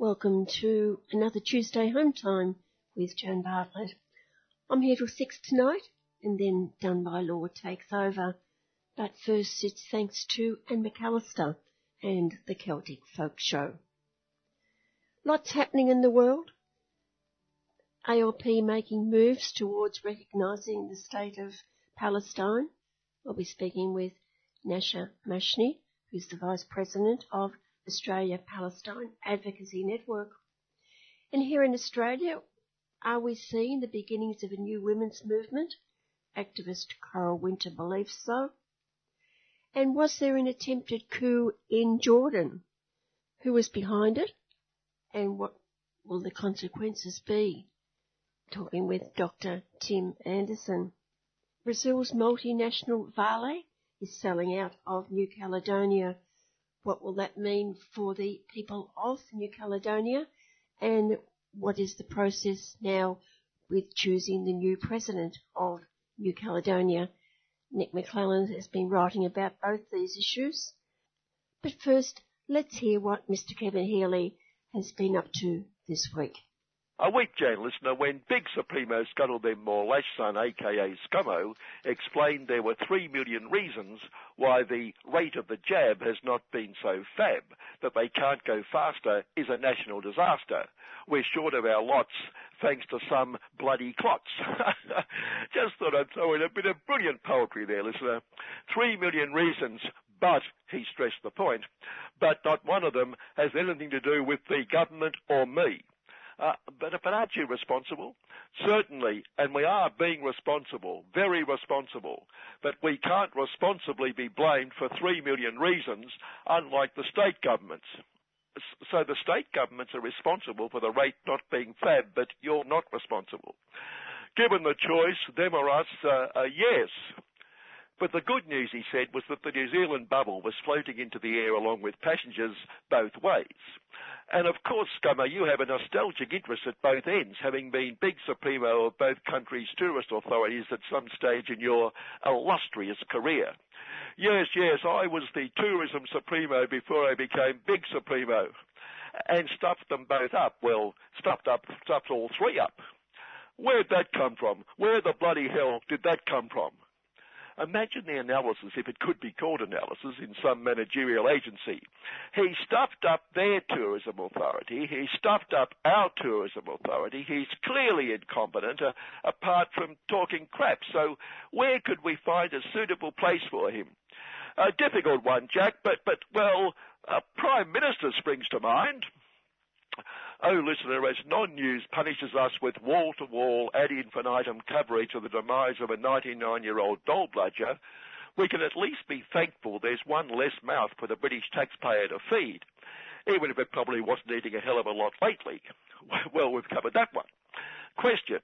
Welcome to another Tuesday Home Time with Joan Bartlett. I'm here till 6 tonight and then Done by Law takes over. But first it's thanks to Anne McAllister and the Celtic Folk Show. Lots happening in the world. ALP making moves towards recognising the state of Palestine. I'll be speaking with Nasser Mashni, who's the Vice President of Australia-Palestine Advocacy Network. And here in Australia, are we seeing the beginnings of a new women's movement? Activist Coral Winter believes so. And was there an attempted coup in Jordan? Who was behind it? And what will the consequences be? Talking with Dr. Tim Anderson. Brazil's multinational Vale is selling out of New Caledonia. What will that mean for the people of New Caledonia? And what is the process now with choosing the new president of New Caledonia? Nick McClellan has been writing about both these issues. But first, let's hear what Mr. Kevin Healy has been up to this week. A weekday listener, when Big Supremo Scuttlebem Morlashson, a.k.a. Scummo, explained there were 3 million reasons why the rate of the jab has not been so fab, that they can't go faster is a national disaster. We're short of our lots thanks to some bloody clots. Just thought I'd throw in a bit of brilliant poetry there, listener. 3 million reasons, but, he stressed the point, but not one of them has anything to do with the government or me. But aren't you responsible? Certainly, and we are being responsible, very responsible. But we can't responsibly be blamed for 3 million reasons, unlike the state governments. So the state governments are responsible for the rate not being fab, but you're not responsible. Given the choice, them or us, yes. But the good news, he said, was that the New Zealand bubble was floating into the air along with passengers both ways. And of course, Scummer, you have a nostalgic interest at both ends, having been Big Supremo of both countries' tourist authorities at some stage in your illustrious career. Yes, I was the Tourism Supremo before I became Big Supremo, and stuffed them both up. Well, stuffed all three up. Where'd that come from? Where the bloody hell did that come from? Imagine the analysis, if it could be called analysis, in some managerial agency. He stuffed up their tourism authority. He stuffed up our tourism authority. He's clearly incompetent, apart from talking crap. So where could we find a suitable place for him? A difficult one, Jack, but Prime Minister springs to mind. Oh, listener, as non-news punishes us with wall-to-wall ad infinitum coverage of the demise of a 99-year-old doll-bludger, we can at least be thankful there's one less mouth for the British taxpayer to feed, even if it probably wasn't eating a hell of a lot lately. Well, we've covered that one. Question.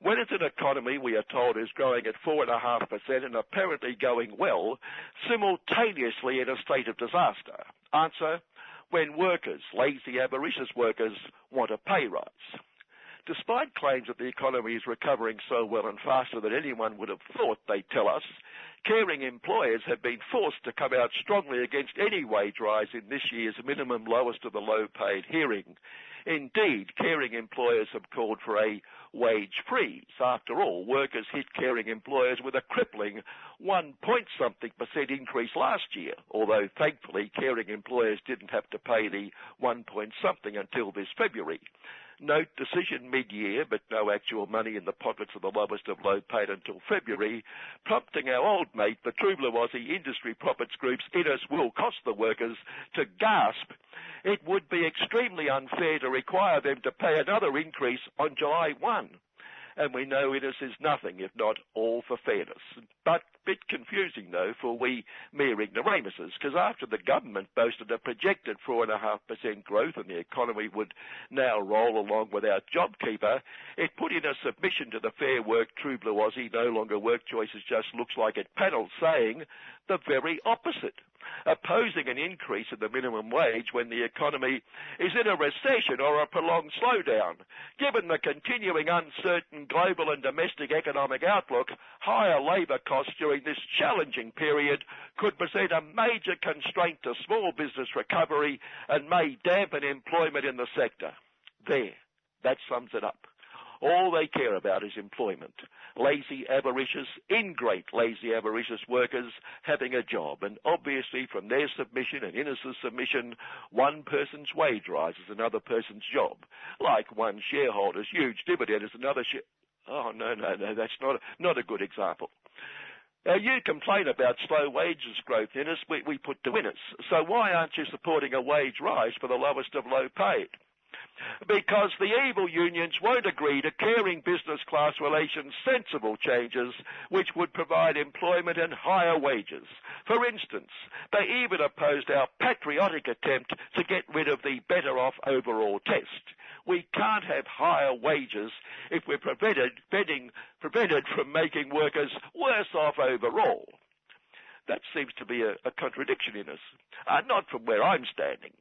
When it's an economy we are told is growing at 4.5% and apparently going well, simultaneously in a state of disaster? Answer. When workers, lazy avaricious workers, want a pay rise. Despite claims that the economy is recovering so well and faster than anyone would have thought, they tell us, caring employers have been forced to come out strongly against any wage rise in this year's minimum lowest of the low-paid hearing. Indeed, caring employers have called for a wage freeze. After all, workers hit caring employers with a crippling 1-point-something% increase last year, although thankfully caring employers didn't have to pay the 1-point-something until this February. Note, decision mid-year, but no actual money in the pockets of the lowest of low-paid until February, prompting our old mate, the True Blue Aussie Industry Profits Group's Innes Will Cost the Workers, to gasp, it would be extremely unfair to require them to pay another increase on July 1. And we know Innes is nothing, if not all for fairness. But a bit confusing, though, for we mere ignoramuses, because after the government boasted a projected 4.5% growth and the economy would now roll along without JobKeeper, it put in a submission to the Fair Work True Blue Aussie No Longer Work Choices Just Looks Like It panel saying the very opposite. opposing an increase in the minimum wage when the economy is in a recession or a prolonged slowdown. Given the continuing uncertain global and domestic economic outlook, higher labour costs during this challenging period could present a major constraint to small business recovery and may dampen employment in the sector. There, that sums it up. All they care about is employment. Lazy, avaricious, ingrate, lazy, avaricious workers having a job. And obviously from their submission and Innes' submission, one person's wage rise is another person's job. Like one shareholder's huge dividend is another that's not a good example. Now, you complain about slow wages growth, Innes. We put to Innes. So why aren't you supporting a wage rise for the lowest of low paid? Because the evil unions won't agree to caring business class relations sensible changes which would provide employment and higher wages. For instance, they even opposed our patriotic attempt to get rid of the better off overall test. We can't have higher wages if we're prevented from making workers worse off overall. That seems to be a contradiction in us, not from where I'm standing.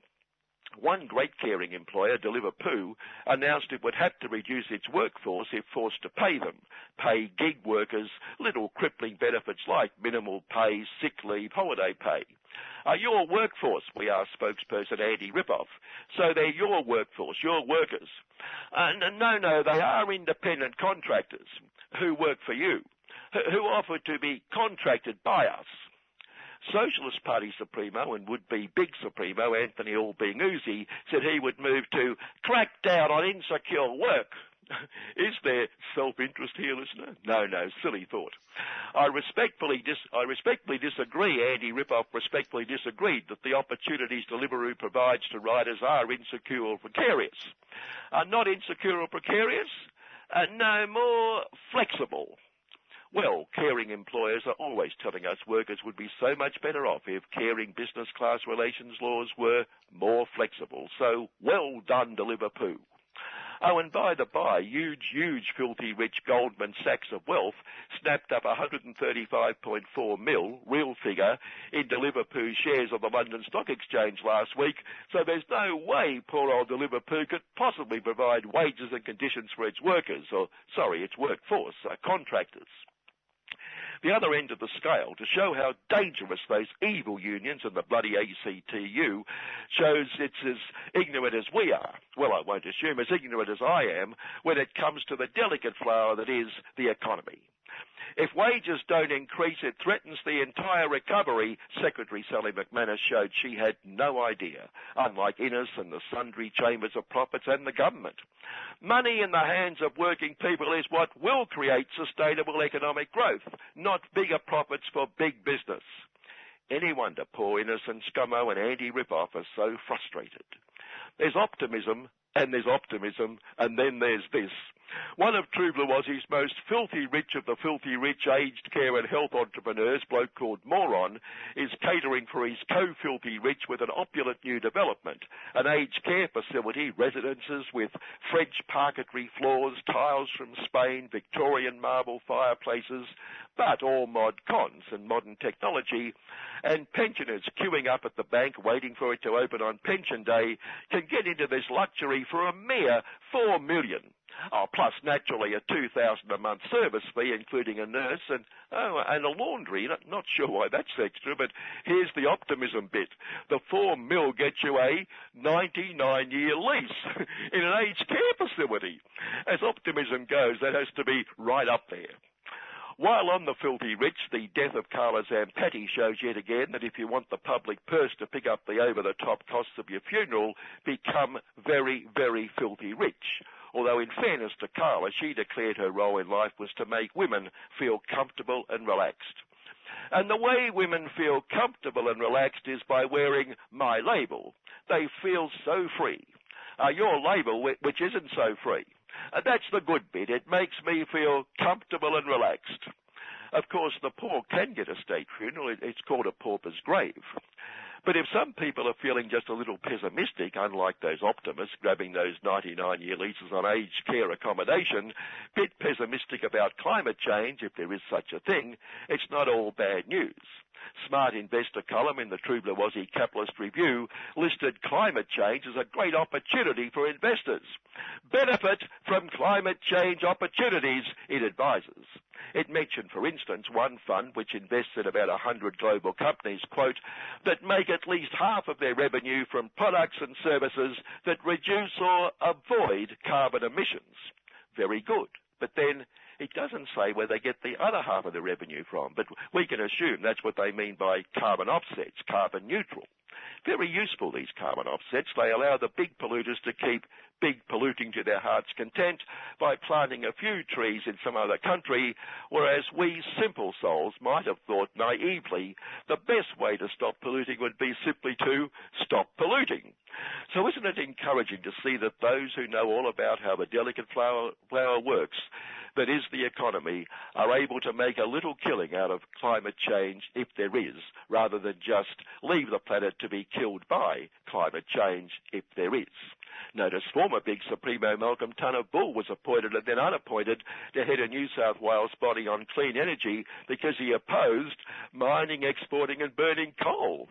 One great caring employer, Deliveroo, announced it would have to reduce its workforce if forced to pay them. Pay gig workers little crippling benefits like minimal pay, sick leave, holiday pay. Are your workforce, we asked spokesperson Andy Ripoff. So they're your workforce, your workers. No, they are independent contractors who work for you, who offer to be contracted by us. Socialist Party Supremo and would-be big Supremo, Anthony Albanese, said he would move to crack down on insecure work. Is there self-interest here, listener? No, silly thought. I respectfully disagree, Andy Ripoff respectfully disagreed that the opportunities Deliveroo provides to riders are insecure or precarious. Are not insecure or precarious? No, more flexible. Well, caring employers are always telling us workers would be so much better off if caring business class relations laws were more flexible. So, well done, Deliveroo. Oh, and by the by, huge, filthy rich Goldman Sachs of wealth snapped up 135.4 mil, real figure, in Deliveroo shares of the London Stock Exchange last week, so there's no way poor old Deliveroo could possibly provide wages and conditions for its workforce, contractors. The other end of the scale, to show how dangerous those evil unions and the bloody ACTU shows it's as ignorant as we are. Well, I won't assume as ignorant as I am when it comes to the delicate flower that is the economy. If wages don't increase, it threatens the entire recovery. Secretary Sally McManus showed she had no idea, unlike Innes and the sundry chambers of profits and the government. Money in the hands of working people is what will create sustainable economic growth, not bigger profits for big business. Any wonder poor Innes and Scummo and Andy Ripoff are so frustrated. There's optimism, and there's optimism, and then there's this. One of True Blue Aussie's most filthy rich of the filthy rich aged care and health entrepreneurs, bloke called Moron, is catering for his co-filthy rich with an opulent new development, an aged care facility, residences with French parquetry floors, tiles from Spain, Victorian marble fireplaces, but all mod cons and modern technology, and pensioners queuing up at the bank waiting for it to open on pension day can get into this luxury for a mere $4 million. Oh, plus naturally a $2,000 a month service fee, including a nurse and a laundry. Not sure why that's extra, but here's the optimism bit. The $4 million gets you a 99-year lease in an aged care facility. As optimism goes, that has to be right up there. While on the filthy rich, the death of Carla Zampatti shows yet again that if you want the public purse to pick up the over-the-top costs of your funeral, become very, very filthy rich. Although in fairness to Carla, she declared her role in life was to make women feel comfortable and relaxed. And the way women feel comfortable and relaxed is by wearing my label. They feel so free. Your label, which isn't so free. That's the good bit. It makes me feel comfortable and relaxed. Of course, the poor can get a state funeral. It's called a pauper's grave. But if some people are feeling just a little pessimistic, unlike those optimists grabbing those 99-year leases on aged care accommodation, bit pessimistic about climate change, if there is such a thing, it's not all bad news. Smart Investor column in the Trubler-Wozzy Capitalist Review listed climate change as a great opportunity for investors. Benefit from climate change opportunities, it advises. It mentioned, for instance, one fund which invests in about 100 global companies, quote, that make at least half of their revenue from products and services that reduce or avoid carbon emissions. Very good. But then it doesn't say where they get the other half of the revenue from, but we can assume that's what they mean by carbon offsets, carbon neutral. Very useful, these carbon offsets. They allow the big polluters to keep big polluting to their heart's content by planting a few trees in some other country, whereas we simple souls might have thought naively the best way to stop polluting would be simply to stop polluting. So isn't it encouraging to see that those who know all about how the delicate flower works, that is the economy, are able to make a little killing out of climate change if there is, rather than just leave the planet to be killed by climate change if there is. Notice former big Supremo Malcolm Turner Bull was appointed and then unappointed to head a New South Wales body on clean energy because he opposed mining, exporting and burning coal.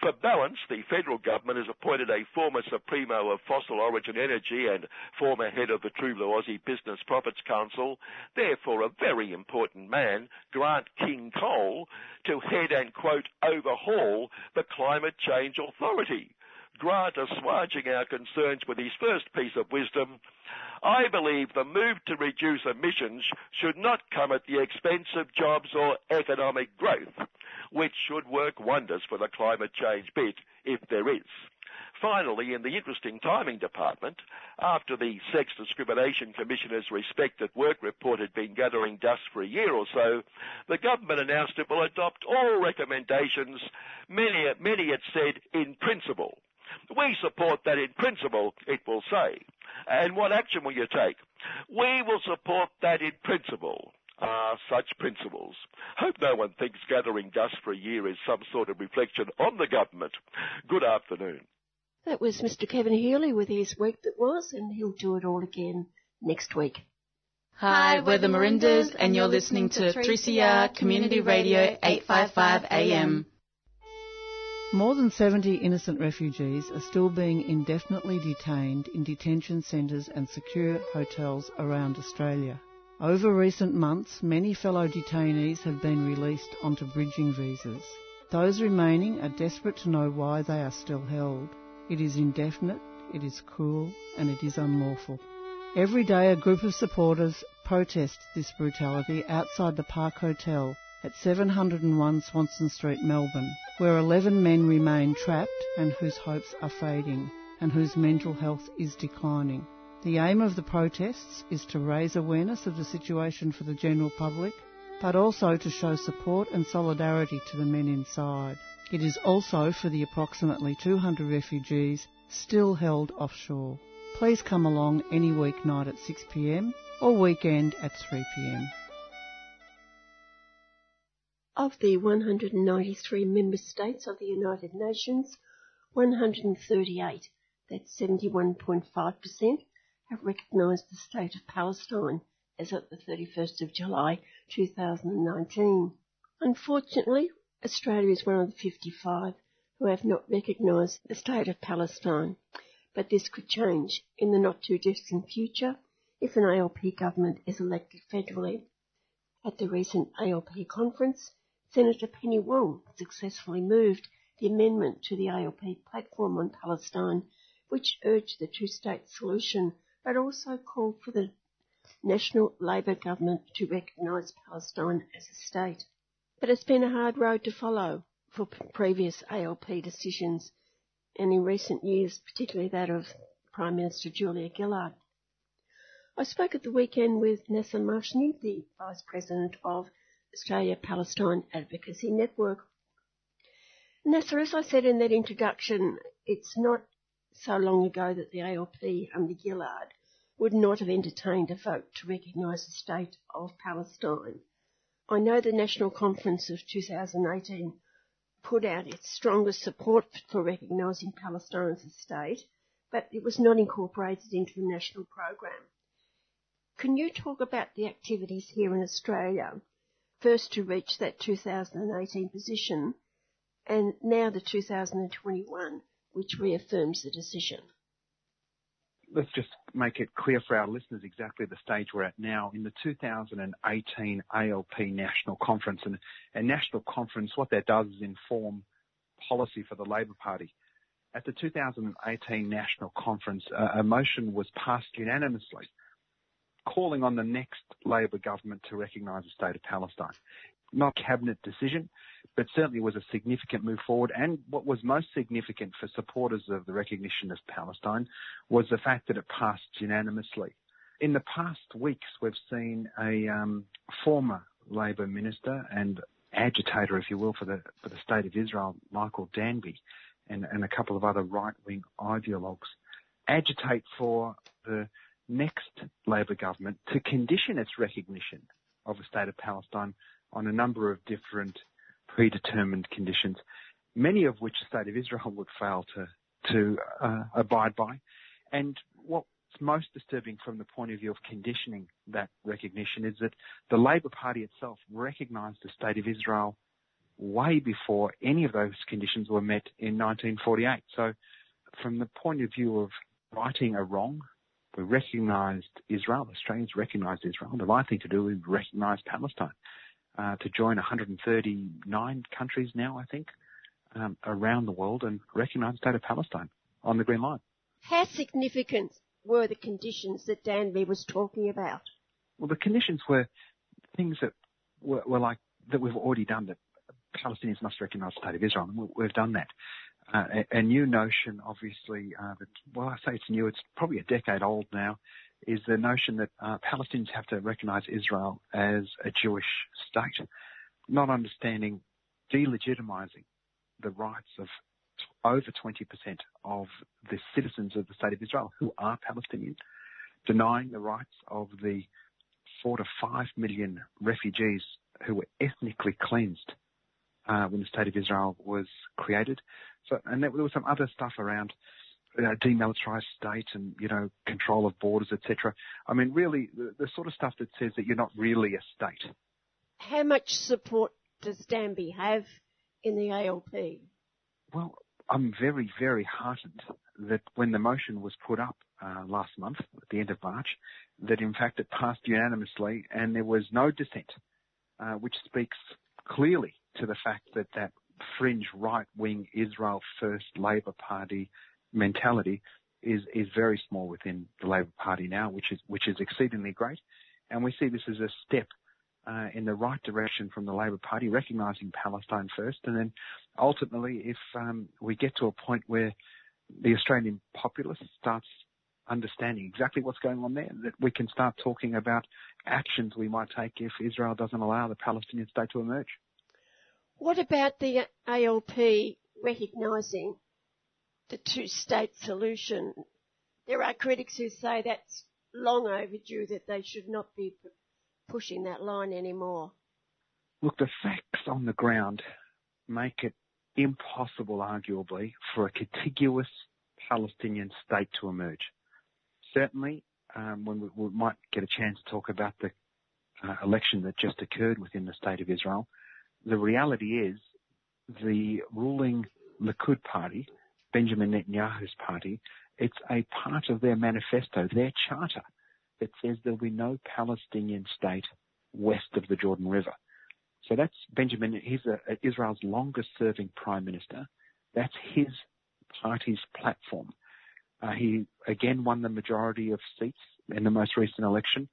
For balance, the federal government has appointed a former Supremo of Fossil Origin Energy and former head of the Trubler-Aussie Business Profits Council, therefore a very important man, Grant King Cole, to head and, quote, overhaul the Climate Change Authority. Grant assuaging our concerns with his first piece of wisdom, I believe the move to reduce emissions should not come at the expense of jobs or economic growth, which should work wonders for the climate change bit if there is. Finally, in the interesting timing department, after the Sex Discrimination Commissioner's Respect at Work report had been gathering dust for a year or so, the government announced it will adopt all recommendations, many it said, in principle. We support that in principle, it will say. And what action will you take? We will support that in principle. Ah, such principles. Hope no one thinks gathering dust for a year is some sort of reflection on the government. Good afternoon. That was Mr. Kevin Healy with his week that was, and he'll do it all again next week. Hi, we're the Marindas, and you're listening to 3CR Community Radio 855 AM. More than 70 innocent refugees are still being indefinitely detained in detention centres and secure hotels around Australia. Over recent months, many fellow detainees have been released onto bridging visas. Those remaining are desperate to know why they are still held. It is indefinite, it is cruel, and it is unlawful. Every day a group of supporters protests this brutality outside the Park Hotel at 701 Swanston Street, Melbourne, where 11 men remain trapped and whose hopes are fading and whose mental health is declining. The aim of the protests is to raise awareness of the situation for the general public, but also to show support and solidarity to the men inside. It is also for the approximately 200 refugees still held offshore. Please come along any weeknight at 6 p.m. or weekend at 3 p.m. Of the 193 member states of the United Nations, 138, that's 71.5%, have recognised the state of Palestine as of the 31st of July 2019. Unfortunately, Australia is one of the 55 who have not recognised the state of Palestine, but this could change in the not-too-distant future if an ALP government is elected federally. At the recent ALP conference, Senator Penny Wong successfully moved the amendment to the ALP platform on Palestine, which urged the two-state solution, but also called for the National Labor government to recognise Palestine as a state. But it's been a hard road to follow for previous ALP decisions, and in recent years, particularly that of Prime Minister Julia Gillard. I spoke at the weekend with Nasser Mashni, the Vice President of Australia-Palestine Advocacy Network. Nasser, as I said in that introduction, it's not so long ago that the ALP under Gillard would not have entertained a vote to recognise the state of Palestine. I know the National Conference of 2018 put out its strongest support for recognising Palestine as a state, but it was not incorporated into the national program. Can you talk about the activities here in Australia first to reach that 2018 position, and now the 2021, which reaffirms the decision. Let's just make it clear for our listeners exactly the stage we're at now. In the 2018 ALP National Conference, and a National Conference, what that does is inform policy for the Labor Party. At the 2018 National Conference, a motion was passed unanimously calling on the next Labor government to recognise the State of Palestine. Not a cabinet decision, but certainly was a significant move forward. And what was most significant for supporters of the recognition of Palestine was the fact that it passed unanimously. In the past weeks, we've seen a former Labor minister and agitator, if you will, for the State of Israel, Michael Danby, and a couple of other right-wing ideologues, agitate for the next Labor government to condition its recognition of the State of Palestine on a number of different predetermined conditions, many of which the State of Israel would fail to abide by. And what's most disturbing from the point of view of conditioning that recognition is that the Labor Party itself recognised the State of Israel way before any of those conditions were met in 1948. So from the point of view of righting a wrong, we recognised Israel. Australians recognised Israel. The right thing to do is recognise Palestine. To join 139 countries now, I think, around the world and recognise the State of Palestine on the Green Line. How significant were the conditions that Danby was talking about? Well, the conditions were things that were like that we've already done, that Palestinians must recognise the State of Israel, and we've done that. A new notion, obviously, I say it's new, it's probably a decade old now, is the notion that Palestinians have to recognise Israel as a Jewish state, not understanding, delegitimising the rights of over 20% of the citizens of the State of Israel who are Palestinian, denying the rights of the 4 to 5 million refugees who were ethnically cleansed when the State of Israel was created. So, and there was some other stuff around demilitarized state and, control of borders, etc. I mean, really, the sort of stuff that says that you're not really a state. How much support does Danby have in the ALP? Well, I'm very, very heartened that when the motion was put up last month, at the end of March, that in fact it passed unanimously and there was no dissent, which speaks clearly to the fact that that fringe right-wing Israel First Labor Party mentality is very small within the Labor Party now, which is exceedingly great. And we see this as a step in the right direction from the Labor Party, recognising Palestine first. And then ultimately, if we get to a point where the Australian populace starts understanding exactly what's going on there, that we can start talking about actions we might take if Israel doesn't allow the Palestinian state to emerge. What about the ALP recognising the two-state solution? There are critics who say that's long overdue, that they should not be pushing that line anymore. Look, the facts on the ground make it impossible, arguably, for a contiguous Palestinian state to emerge. Certainly, when we might get a chance to talk about the election that just occurred within the State of Israel, the reality is the ruling Likud party, Benjamin Netanyahu's party, it's a part of their manifesto, their charter, that says there'll be no Palestinian state west of the Jordan River. So that's Benjamin, he's Israel's longest-serving prime minister. That's his party's platform. He, again, won the majority of seats in the most recent election.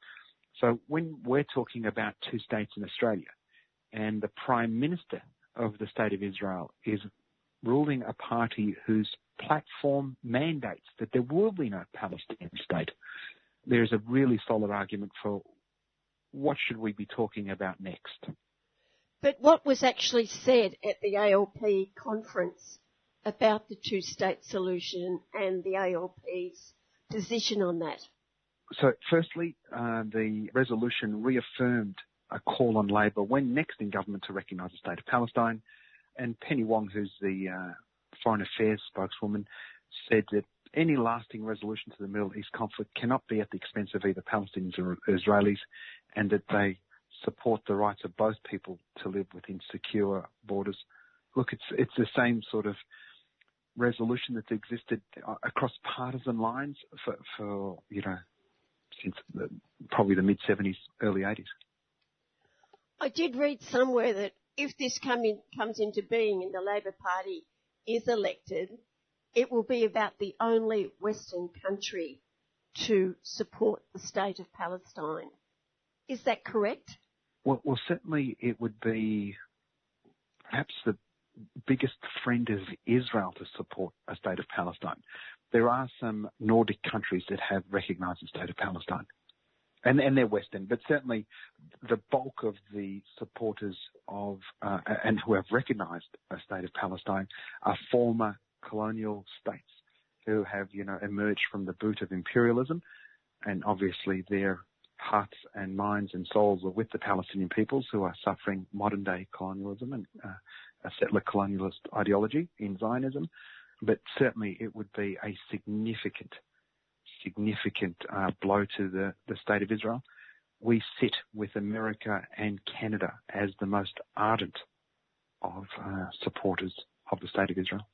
So when we're talking about two states in Australia and the prime minister of the State of Israel is ruling a party whose platform mandates that there will be no Palestinian state, there is a really solid argument for what should we be talking about next. But what was actually said at the ALP conference about the two-state solution and the ALP's position on that? So firstly, the resolution reaffirmed a call on Labor when next in government to recognise the State of Palestine. And Penny Wong, who's the Foreign Affairs spokeswoman, said that any lasting resolution to the Middle East conflict cannot be at the expense of either Palestinians or Israelis, and that they support the rights of both people to live within secure borders. Look, it's the same sort of resolution that's existed across partisan lines for you know, since probably the mid-70s, early 80s. I did read somewhere that if this comes into being and the Labor Party is elected, it will be about the only Western country to support the state of Palestine. Is that correct? Well, certainly it would be perhaps the biggest friend of Israel to support a state of Palestine. There are some Nordic countries that have recognised the state of Palestine, and they're Western, but certainly the bulk of the supporters of and who have recognised a state of Palestine are former colonial states who have, you know, emerged from the boot of imperialism, and obviously their hearts and minds and souls are with the Palestinian peoples who are suffering modern-day colonialism and a settler colonialist ideology in Zionism. But certainly it would be a significant blow to the state of Israel. We sit with America and Canada as the most ardent of supporters of the state of Israel.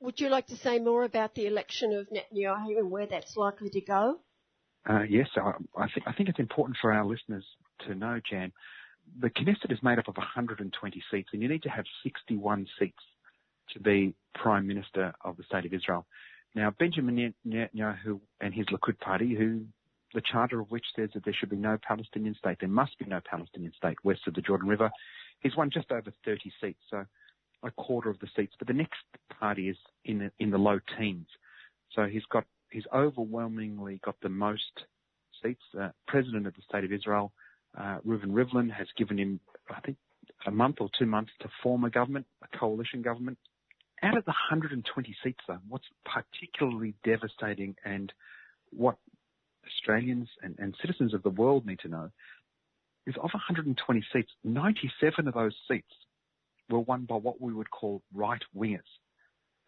Would you like to say more about the election of Netanyahu and where that's likely to go? Yes, I think it's important for our listeners to know, Jan, the Knesset is made up of 120 seats, and you need to have 61 seats to be Prime Minister of the State of Israel. Now, Benjamin Netanyahu and his Likud party, who the charter of which says that there should be no Palestinian state, there must be no Palestinian state west of the Jordan River, he's won just over 30 seats, so a quarter of the seats. But the next party is in the low teens, so he's overwhelmingly got the most seats. President of the State of Israel, Reuven Rivlin, has given him, I think, a month or 2 months to form a government, a coalition government. Out of the 120 seats, though, what's particularly devastating and what Australians and citizens of the world need to know is of 120 seats, 97 of those seats were won by what we would call right-wingers.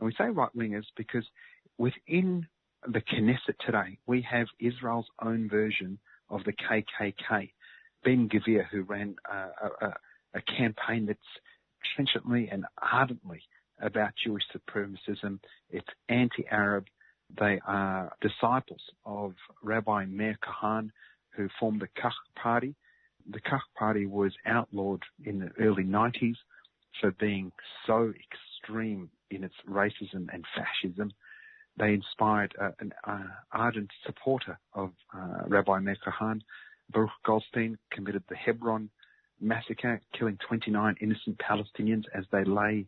And we say right-wingers because within the Knesset today, we have Israel's own version of the KKK, Ben Gvir, who ran a campaign that's trenchantly and ardently about Jewish supremacism. It's anti-Arab. They are disciples of Rabbi Meir Kahane, who formed the Kach party. The Kach party was outlawed in the early 90s for being so extreme in its racism and fascism. They inspired an ardent supporter of Rabbi Meir Kahane. Baruch Goldstein committed the Hebron massacre, killing 29 innocent Palestinians as they lay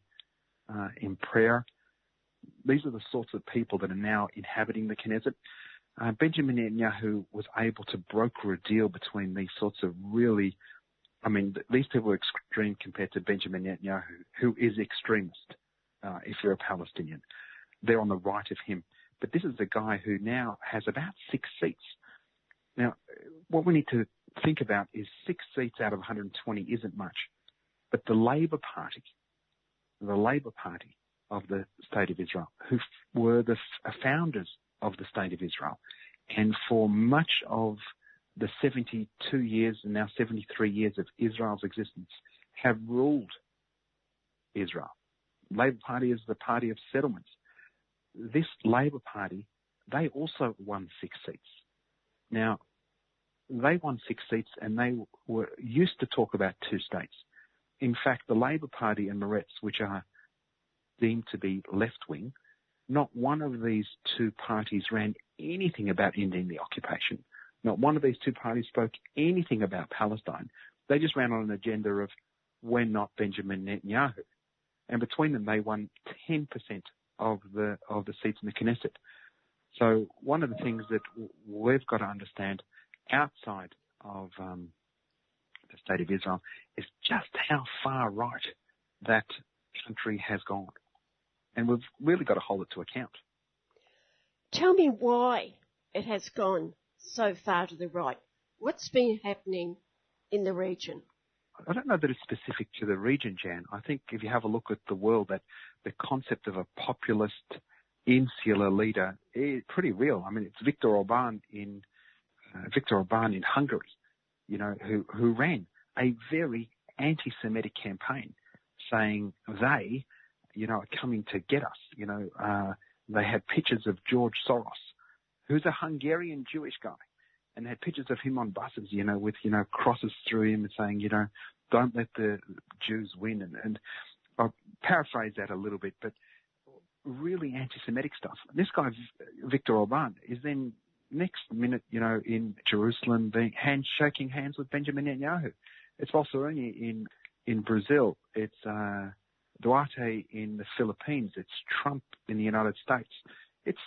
in prayer. These are the sorts of people that are now inhabiting the Knesset. Benjamin Netanyahu was able to broker a deal between these sorts of really, I mean, these people are extreme compared to Benjamin Netanyahu, who is extremist if you're a Palestinian. They're on the right of him. But this is a guy who now has about 6 seats. Now, what we need to think about is 6 seats out of 120 isn't much. But the Labor Party of the State of Israel, who were the founders of the State of Israel, and for much of the 72 years and now 73 years of Israel's existence, have ruled Israel. The Labor Party is the party of settlements. This Labor Party, they also won 6 seats. Now, they won 6 seats and they were used to talk about 2 states. In fact, the Labor Party and Meretz, which are deemed to be left-wing, not one of these 2 parties ran anything about ending the occupation. Not one of these 2 parties spoke anything about Palestine. They just ran on an agenda of, we're not Benjamin Netanyahu. And between them, they won 10% of the seats in the Knesset. So one of the things that we've got to understand outside of the State of Israel is just how far right that country has gone. And we've really got to hold it to account. Tell me why it has gone so far to the right. What's been happening in the region? I don't know that it's specific to the region, Jan. I think if you have a look at the world, that the concept of a populist, insular leader is pretty real. I mean, it's Viktor Orbán in Hungary, you know, who ran a very anti-Semitic campaign saying they, you know, are coming to get us. You know, they had pictures of George Soros, who's a Hungarian Jewish guy, and they had pictures of him on buses, you know, with, you know, crosses through him and saying, you know, don't let the Jews win. And I'll paraphrase that a little bit, but really anti-Semitic stuff. And this guy, Viktor Orbán, is then next minute, you know, in Jerusalem, being shaking hands with Benjamin Netanyahu. It's Bolsonaro in Brazil. It's Duterte in the Philippines. It's Trump in the United States. It's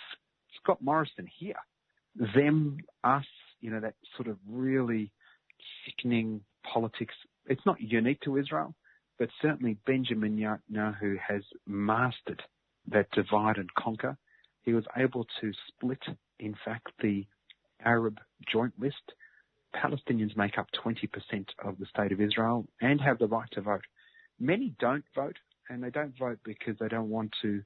Scott Morrison here. Them, us, you know, that sort of really sickening politics. It's not unique to Israel, but certainly Benjamin Netanyahu has mastered that divide and conquer. He was able to split, in fact, the Arab joint list. Palestinians make up 20% of the state of Israel and have the right to vote. Many don't vote, and they don't vote because they don't want to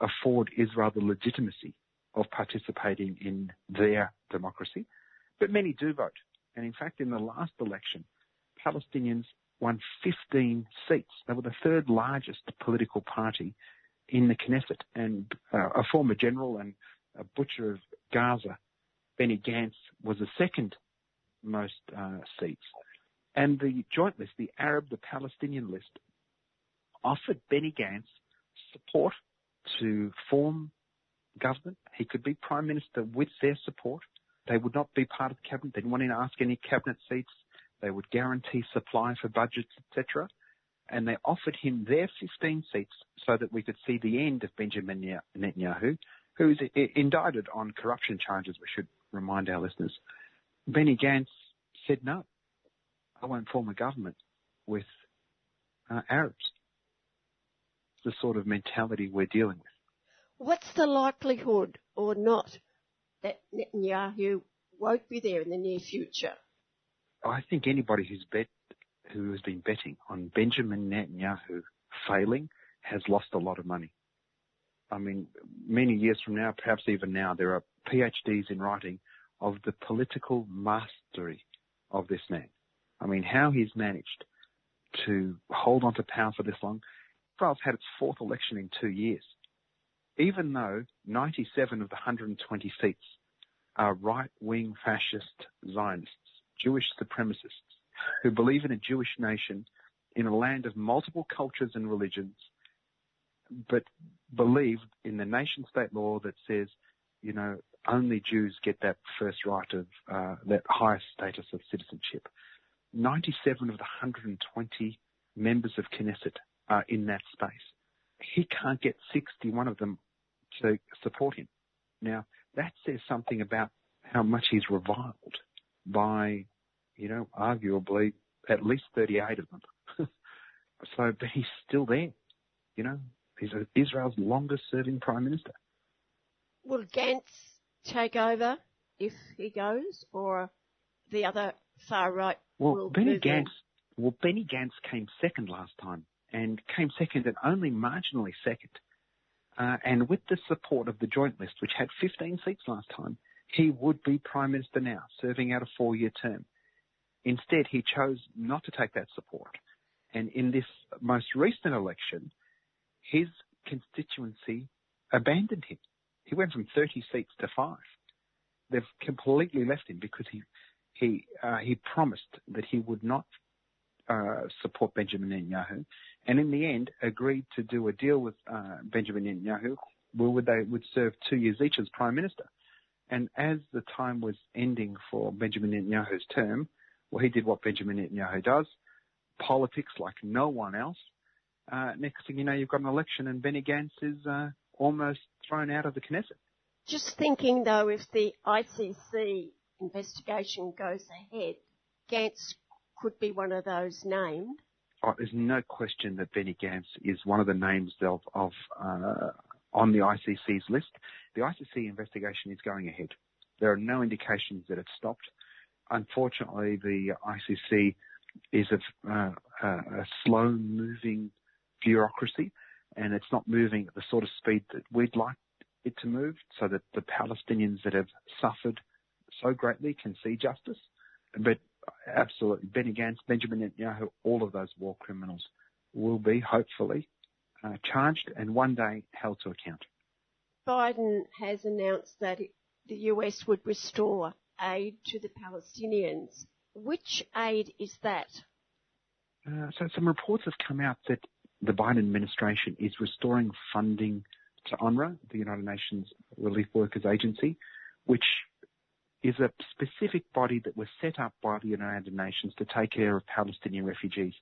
afford Israel the legitimacy of participating in their democracy. But many do vote. And in fact, in the last election, Palestinians won 15 seats. They were the third largest political party in the Knesset. And a former general and a butcher of Gaza, Benny Gantz, was the second most seats. And the joint list, the Arab, the Palestinian list, offered Benny Gantz support to form government. He could be prime minister with their support. They would not be part of the cabinet. They didn't want him to ask any cabinet seats. They would guarantee supply for budgets, etc. And they offered him their 15 seats so that we could see the end of Benjamin Netanyahu, who is indicted on corruption charges, we should remind our listeners. Benny Gantz said, no, I won't form a government with Arabs. It's the sort of mentality we're dealing with. What's the likelihood or not that Netanyahu won't be there in the near future? I think anybody who has been betting on Benjamin Netanyahu failing has lost a lot of money. I mean, many years from now, perhaps even now, there are PhDs in writing of the political mastery of this man. I mean, how he's managed to hold on to power for this long. Israel's had its fourth election in 2 years. Even though 97 of the 120 seats are right-wing fascist Zionists, Jewish supremacists, who believe in a Jewish nation in a land of multiple cultures and religions, but believe in the nation-state law that says, you know, only Jews get that first right of that highest status of citizenship. 97 of the 120 members of Knesset are in that space. He can't get 61 of them to support him. Now, that says something about how much he's reviled by, you know, arguably at least 38 of them. So, but he's still there. You know, he's Israel's longest-serving prime minister. Will Gantz take over if he goes, or the other far-right will move in? Well, Benny Gantz came second last time, and came second and only marginally second. And with the support of the joint list, which had 15 seats last time, he would be prime minister now, serving out a 4-year term. Instead, he chose not to take that support. And in this most recent election, his constituency abandoned him. He went from 30 seats to 5. They've completely left him because he promised that he would not support Benjamin Netanyahu, and in the end agreed to do a deal with Benjamin Netanyahu where they would serve 2 years each as prime minister. And as the time was ending for Benjamin Netanyahu's term, well, he did what Benjamin Netanyahu does, politics like no one else. Next thing you know, you've got an election and Benny Gantz is almost thrown out of the Knesset. Just thinking, though, if the ICC investigation goes ahead, Gantz could be one of those named. Oh, there's no question that Benny Gantz is one of the names of on the ICC's list. The ICC investigation is going ahead. There are no indications that it's stopped. Unfortunately, the ICC is a slow-moving bureaucracy, and it's not moving at the sort of speed that we'd like it to move so that the Palestinians that have suffered so greatly can see justice. But absolutely. Benny Gantz, Benjamin Netanyahu, all of those war criminals will be hopefully charged and one day held to account. Biden has announced that the US would restore aid to the Palestinians. Which aid is that? So some reports have come out that the Biden administration is restoring funding to UNRWA, the United Nations Relief Workers Agency, which is a specific body that was set up by the United Nations to take care of Palestinian refugees.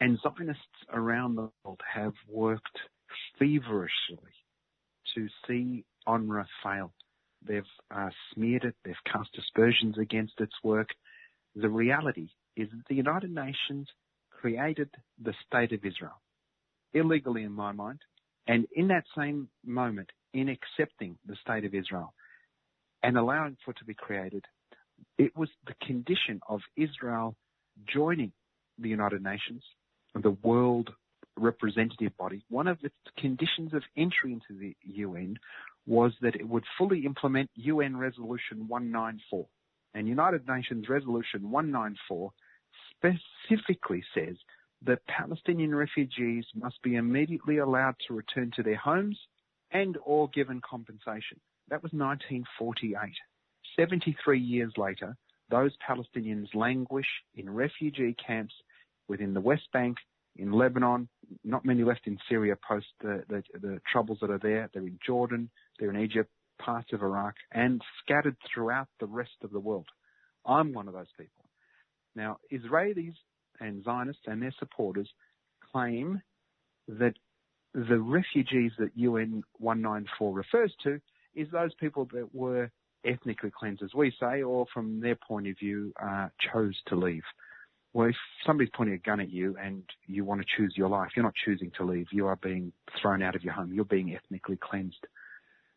And Zionists around the world have worked feverishly to see UNRWA fail. They've smeared it. They've cast aspersions against its work. The reality is that the United Nations created the State of Israel, illegally in my mind, and in that same moment, in accepting the State of Israel and allowing for it to be created, it was the condition of Israel joining the United Nations, the world representative body. One of the conditions of entry into the UN was that it would fully implement UN Resolution 194. And United Nations Resolution 194 specifically says that Palestinian refugees must be immediately allowed to return to their homes and or given compensation. That was 1948. 73 years later, those Palestinians languish in refugee camps within the West Bank, in Lebanon, not many left in Syria post the troubles that are there. They're in Jordan, they're in Egypt, parts of Iraq, and scattered throughout the rest of the world. I'm one of those people. Now, Israelis and Zionists and their supporters claim that the refugees that UN 194 refers to is those people that were ethnically cleansed, as we say, or from their point of view, chose to leave. Well, if somebody's pointing a gun at you and you want to choose your life, you're not choosing to leave. You are being thrown out of your home. You're being ethnically cleansed.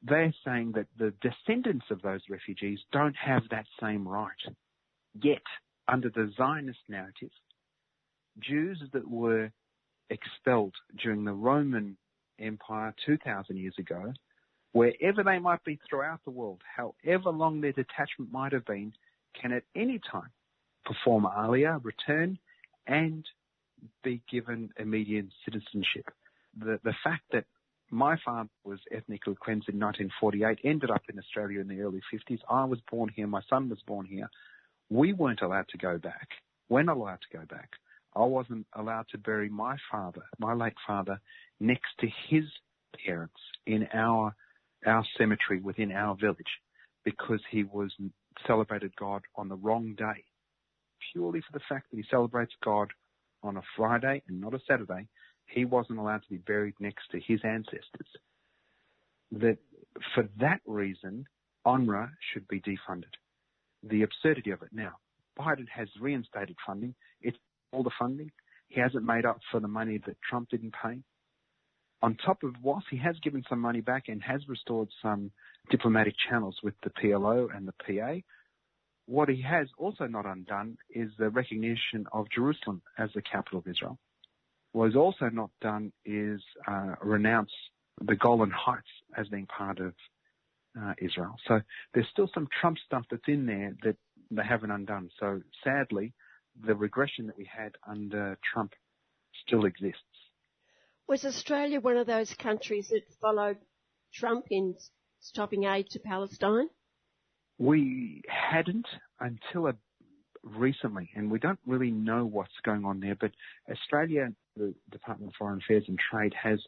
They're saying that the descendants of those refugees don't have that same right. Yet, under the Zionist narrative, Jews that were expelled during the Roman Empire 2,000 years ago, wherever they might be throughout the world, however long their detachment might have been, can at any time perform aliyah, return, and be given immediate citizenship. The fact that my father was ethnically cleansed in 1948, ended up in Australia in the early 50s. I was born here. My son was born here. We weren't allowed to go back. We're not allowed to go back. I wasn't allowed to bury my father, my late father, next to his parents in our cemetery within our village because he was celebrated God on the wrong day, purely for the fact that he celebrates God on a Friday and not a Saturday. He wasn't allowed to be buried next to his ancestors. That for that reason, UNRWA should be defunded. The absurdity of it. Now, Biden has reinstated funding. It's all the funding. He hasn't made up for the money that Trump didn't pay. On top of whilst he has given some money back and has restored some diplomatic channels with the PLO and the PA, what he has also not undone is the recognition of Jerusalem as the capital of Israel. What is also not done is renounce the Golan Heights as being part of Israel. So there's still some Trump stuff that's in there that they haven't undone. So sadly, the regression that we had under Trump still exists. Was Australia one of those countries that followed Trump in stopping aid to Palestine? We hadn't until recently, and we don't really know what's going on there, but Australia, the Department of Foreign Affairs and Trade, has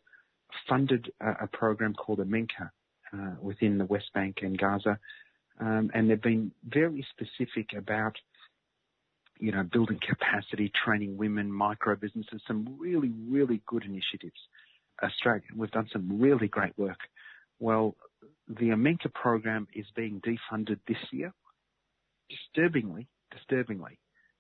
funded a program called AMENCA within the West Bank and Gaza, and they've been very specific about, you know, building capacity, training women, micro businesses, some really, really good initiatives. Australia, we've done some really great work. Well, the AMENCA program is being defunded this year, disturbingly,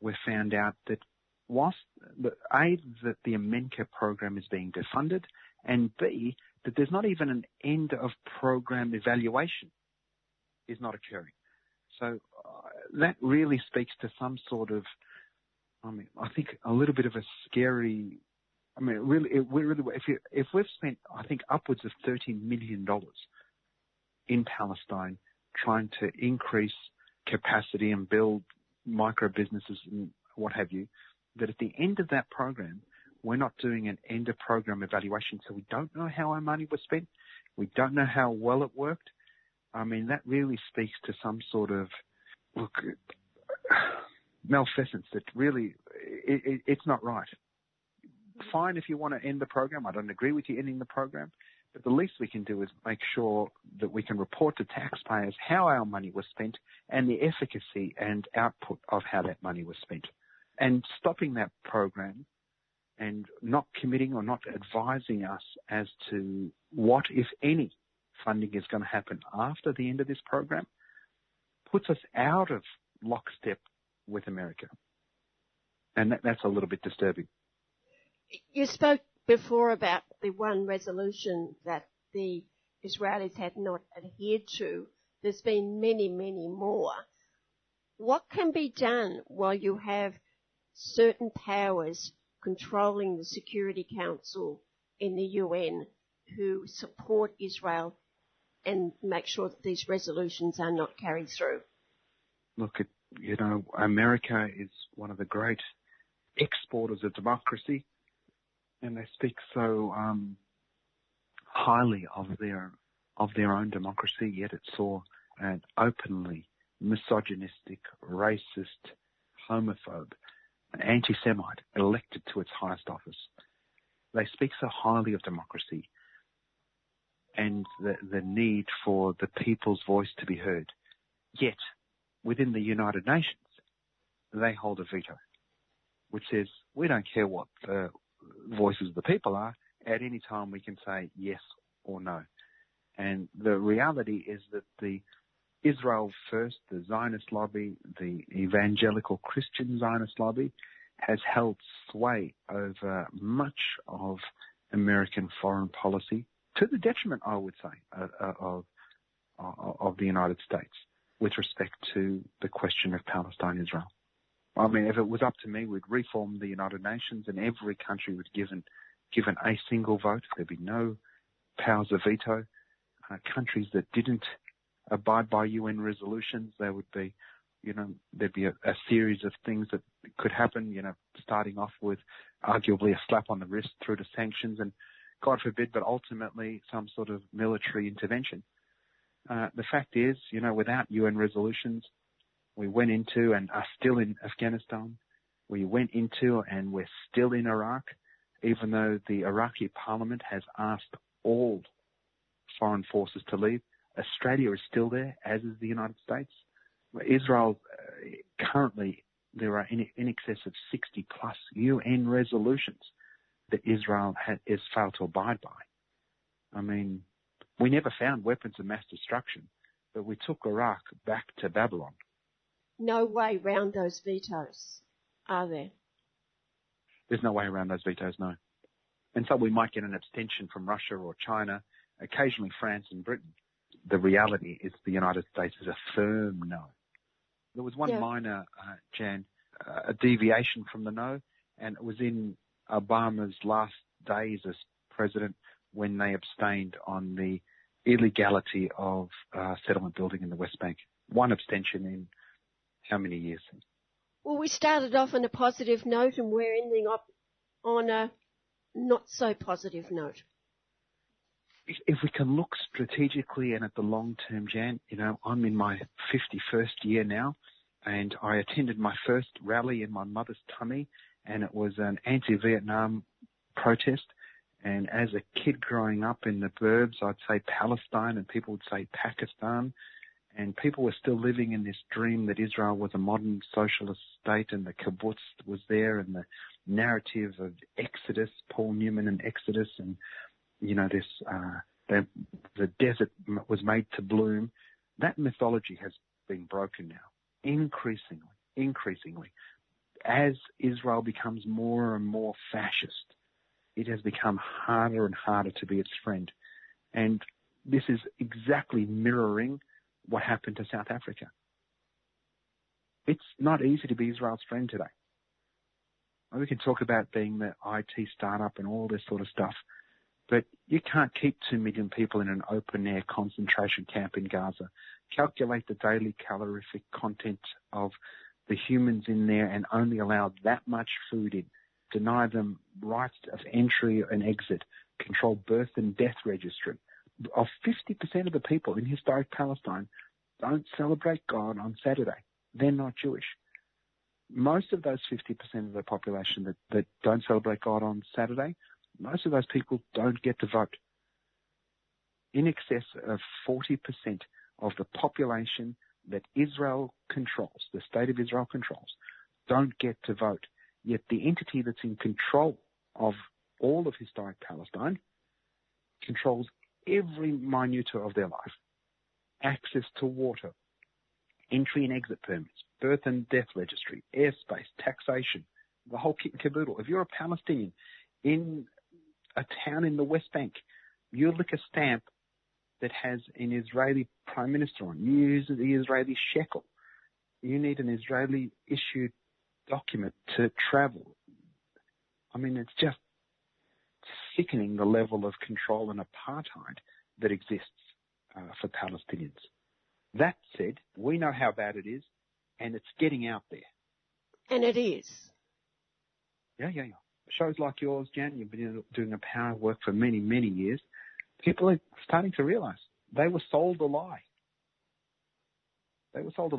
we found out that whilst the A, that the AMENCA program is being defunded, and B, that there's not even an end of program evaluation is not occurring. So that really speaks to some sort of, I think a little bit of a scary, if we've spent, I think, upwards of $30 million in Palestine trying to increase capacity and build micro businesses and what have you, that at the end of that program, we're not doing an end-of-program evaluation, so we don't know how our money was spent. We don't know how well it worked. I mean, that really speaks to some sort of, look, malfeasance that really, it's not right. Fine if you want to end the program. I don't agree with you ending the program. But the least we can do is make sure that we can report to taxpayers how our money was spent and the efficacy and output of how that money was spent. And stopping that program and not committing or not advising us as to what, if any, funding is going to happen after the end of this program puts us out of lockstep with America. And that's a little bit disturbing. You spoke before about the one resolution that the Israelis had not adhered to. There's been many, many more. What can be done while you have certain powers controlling the Security Council in the UN who support Israel and make sure that these resolutions are not carried through? Look, you know, America is one of the great exporters of democracy, and they speak so highly of their own democracy, yet it saw an openly misogynistic, racist, homophobe, anti-Semite elected to its highest office. They speak so highly of democracy and the need for the people's voice to be heard. Yet, within the United Nations, they hold a veto, which says, we don't care what the voices of the people are, at any time we can say yes or no. And the reality is that the Israel First, the Zionist lobby, the evangelical Christian Zionist lobby, has held sway over much of American foreign policy, to the detriment, I would say, of the United States with respect to the question of Palestine-Israel. I mean, if it was up to me, we'd reform the United Nations and every country would be given a single vote. There'd be no powers of veto. Countries that didn't abide by UN resolutions, there would be, you know, there'd be a series of things that could happen, you know, starting off with arguably a slap on the wrist through to sanctions and, God forbid, but ultimately some sort of military intervention. The fact is, you know, without UN resolutions, we went into and are still in Afghanistan. We went into and we're still in Iraq, even though the Iraqi parliament has asked all foreign forces to leave. Australia is still there, as is the United States. Israel, currently, there are in excess of 60-plus UN resolutions that Israel has failed to abide by. I mean, we never found weapons of mass destruction, but we took Iraq back to Babylon. No way round those vetoes, are there? There's no way around those vetoes, no. And so we might get an abstention from Russia or China, occasionally France and Britain. The reality is the United States is a firm no. There was one minor, a deviation from the no, and it was in Obama's last days as president when they abstained on the illegality of settlement building in the West Bank. One abstention in how many years? Well, we started off on a positive note and we're ending up on a not-so-positive note. If we can look strategically and at the long term, Jan, you know, I'm in my 51st year now, and I attended my first rally in my mother's tummy, and it was an anti-Vietnam protest. And as a kid growing up in the burbs, I'd say Palestine and people would say Pakistan, and people were still living in this dream that Israel was a modern socialist state and the kibbutz was there and the narrative of Exodus, Paul Newman and Exodus, and you know, this the desert was made to bloom. That mythology has been broken now, increasingly. As Israel becomes more and more fascist, it has become harder and harder to be its friend. And this is exactly mirroring what happened to South Africa. It's not easy to be Israel's friend today. We can talk about being the IT startup and all this sort of stuff, but you can't keep 2 million people in an open-air concentration camp in Gaza. Calculate the daily calorific content of the humans in there and only allow that much food in, deny them rights of entry and exit, control birth and death registry. Of 50% of the people in historic Palestine don't celebrate God on Saturday. They're not Jewish. Most of those 50% of the population that don't celebrate God on Saturday, most of those people don't get to vote. In excess of 40% of the population that Israel controls, the state of Israel controls, don't get to vote. Yet the entity that's in control of all of historic Palestine controls every minutia of their life. Access to water, entry and exit permits, birth and death registry, airspace, taxation, the whole kit and caboodle. If you're a Palestinian in a town in the West Bank, you lick a stamp that has an Israeli prime minister on. You use the Israeli shekel. You need an Israeli-issued document to travel. I mean, it's just sickening the level of control and apartheid that exists for Palestinians. That said, we know how bad it is, and it's getting out there. And it is. Yeah. Shows like yours, Jan, you've been doing a power work for many, many years. People are starting to realize they were sold a lie. They were sold a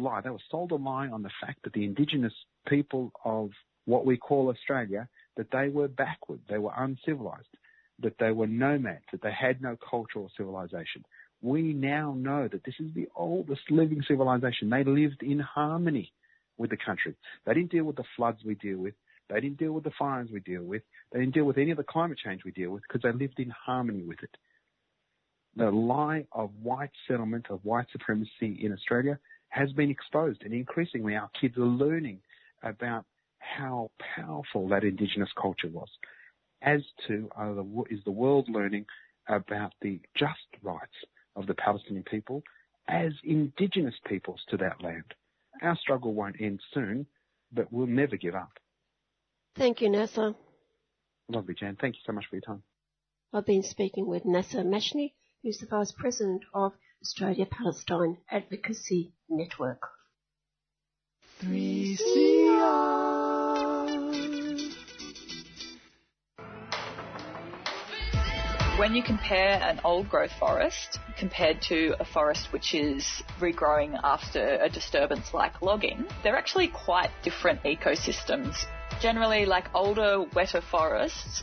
lie on the fact that the indigenous people of what we call Australia, that they were backward, they were uncivilized, that they were nomads, that they had no cultural civilization. We now know that this is the oldest living civilization. They lived in harmony with the country. They didn't deal with the floods we deal with. They didn't deal with the fires we deal with. They didn't deal with any of the climate change we deal with because they lived in harmony with it. The lie of white settlement, of white supremacy in Australia has been exposed, and increasingly our kids are learning about how powerful that indigenous culture was, as to is the world learning about the just rights of the Palestinian people as indigenous peoples to that land. Our struggle won't end soon, but we'll never give up. Thank you, Nasser. Lovely, Jan. Thank you so much for your time. I've been speaking with Nasser Mashni, who's the Vice President of Australia-Palestine Advocacy Network. 3CR. When you compare an old-growth forest compared to a forest which is regrowing after a disturbance like logging, they're actually quite different ecosystems. Generally, like older, wetter forests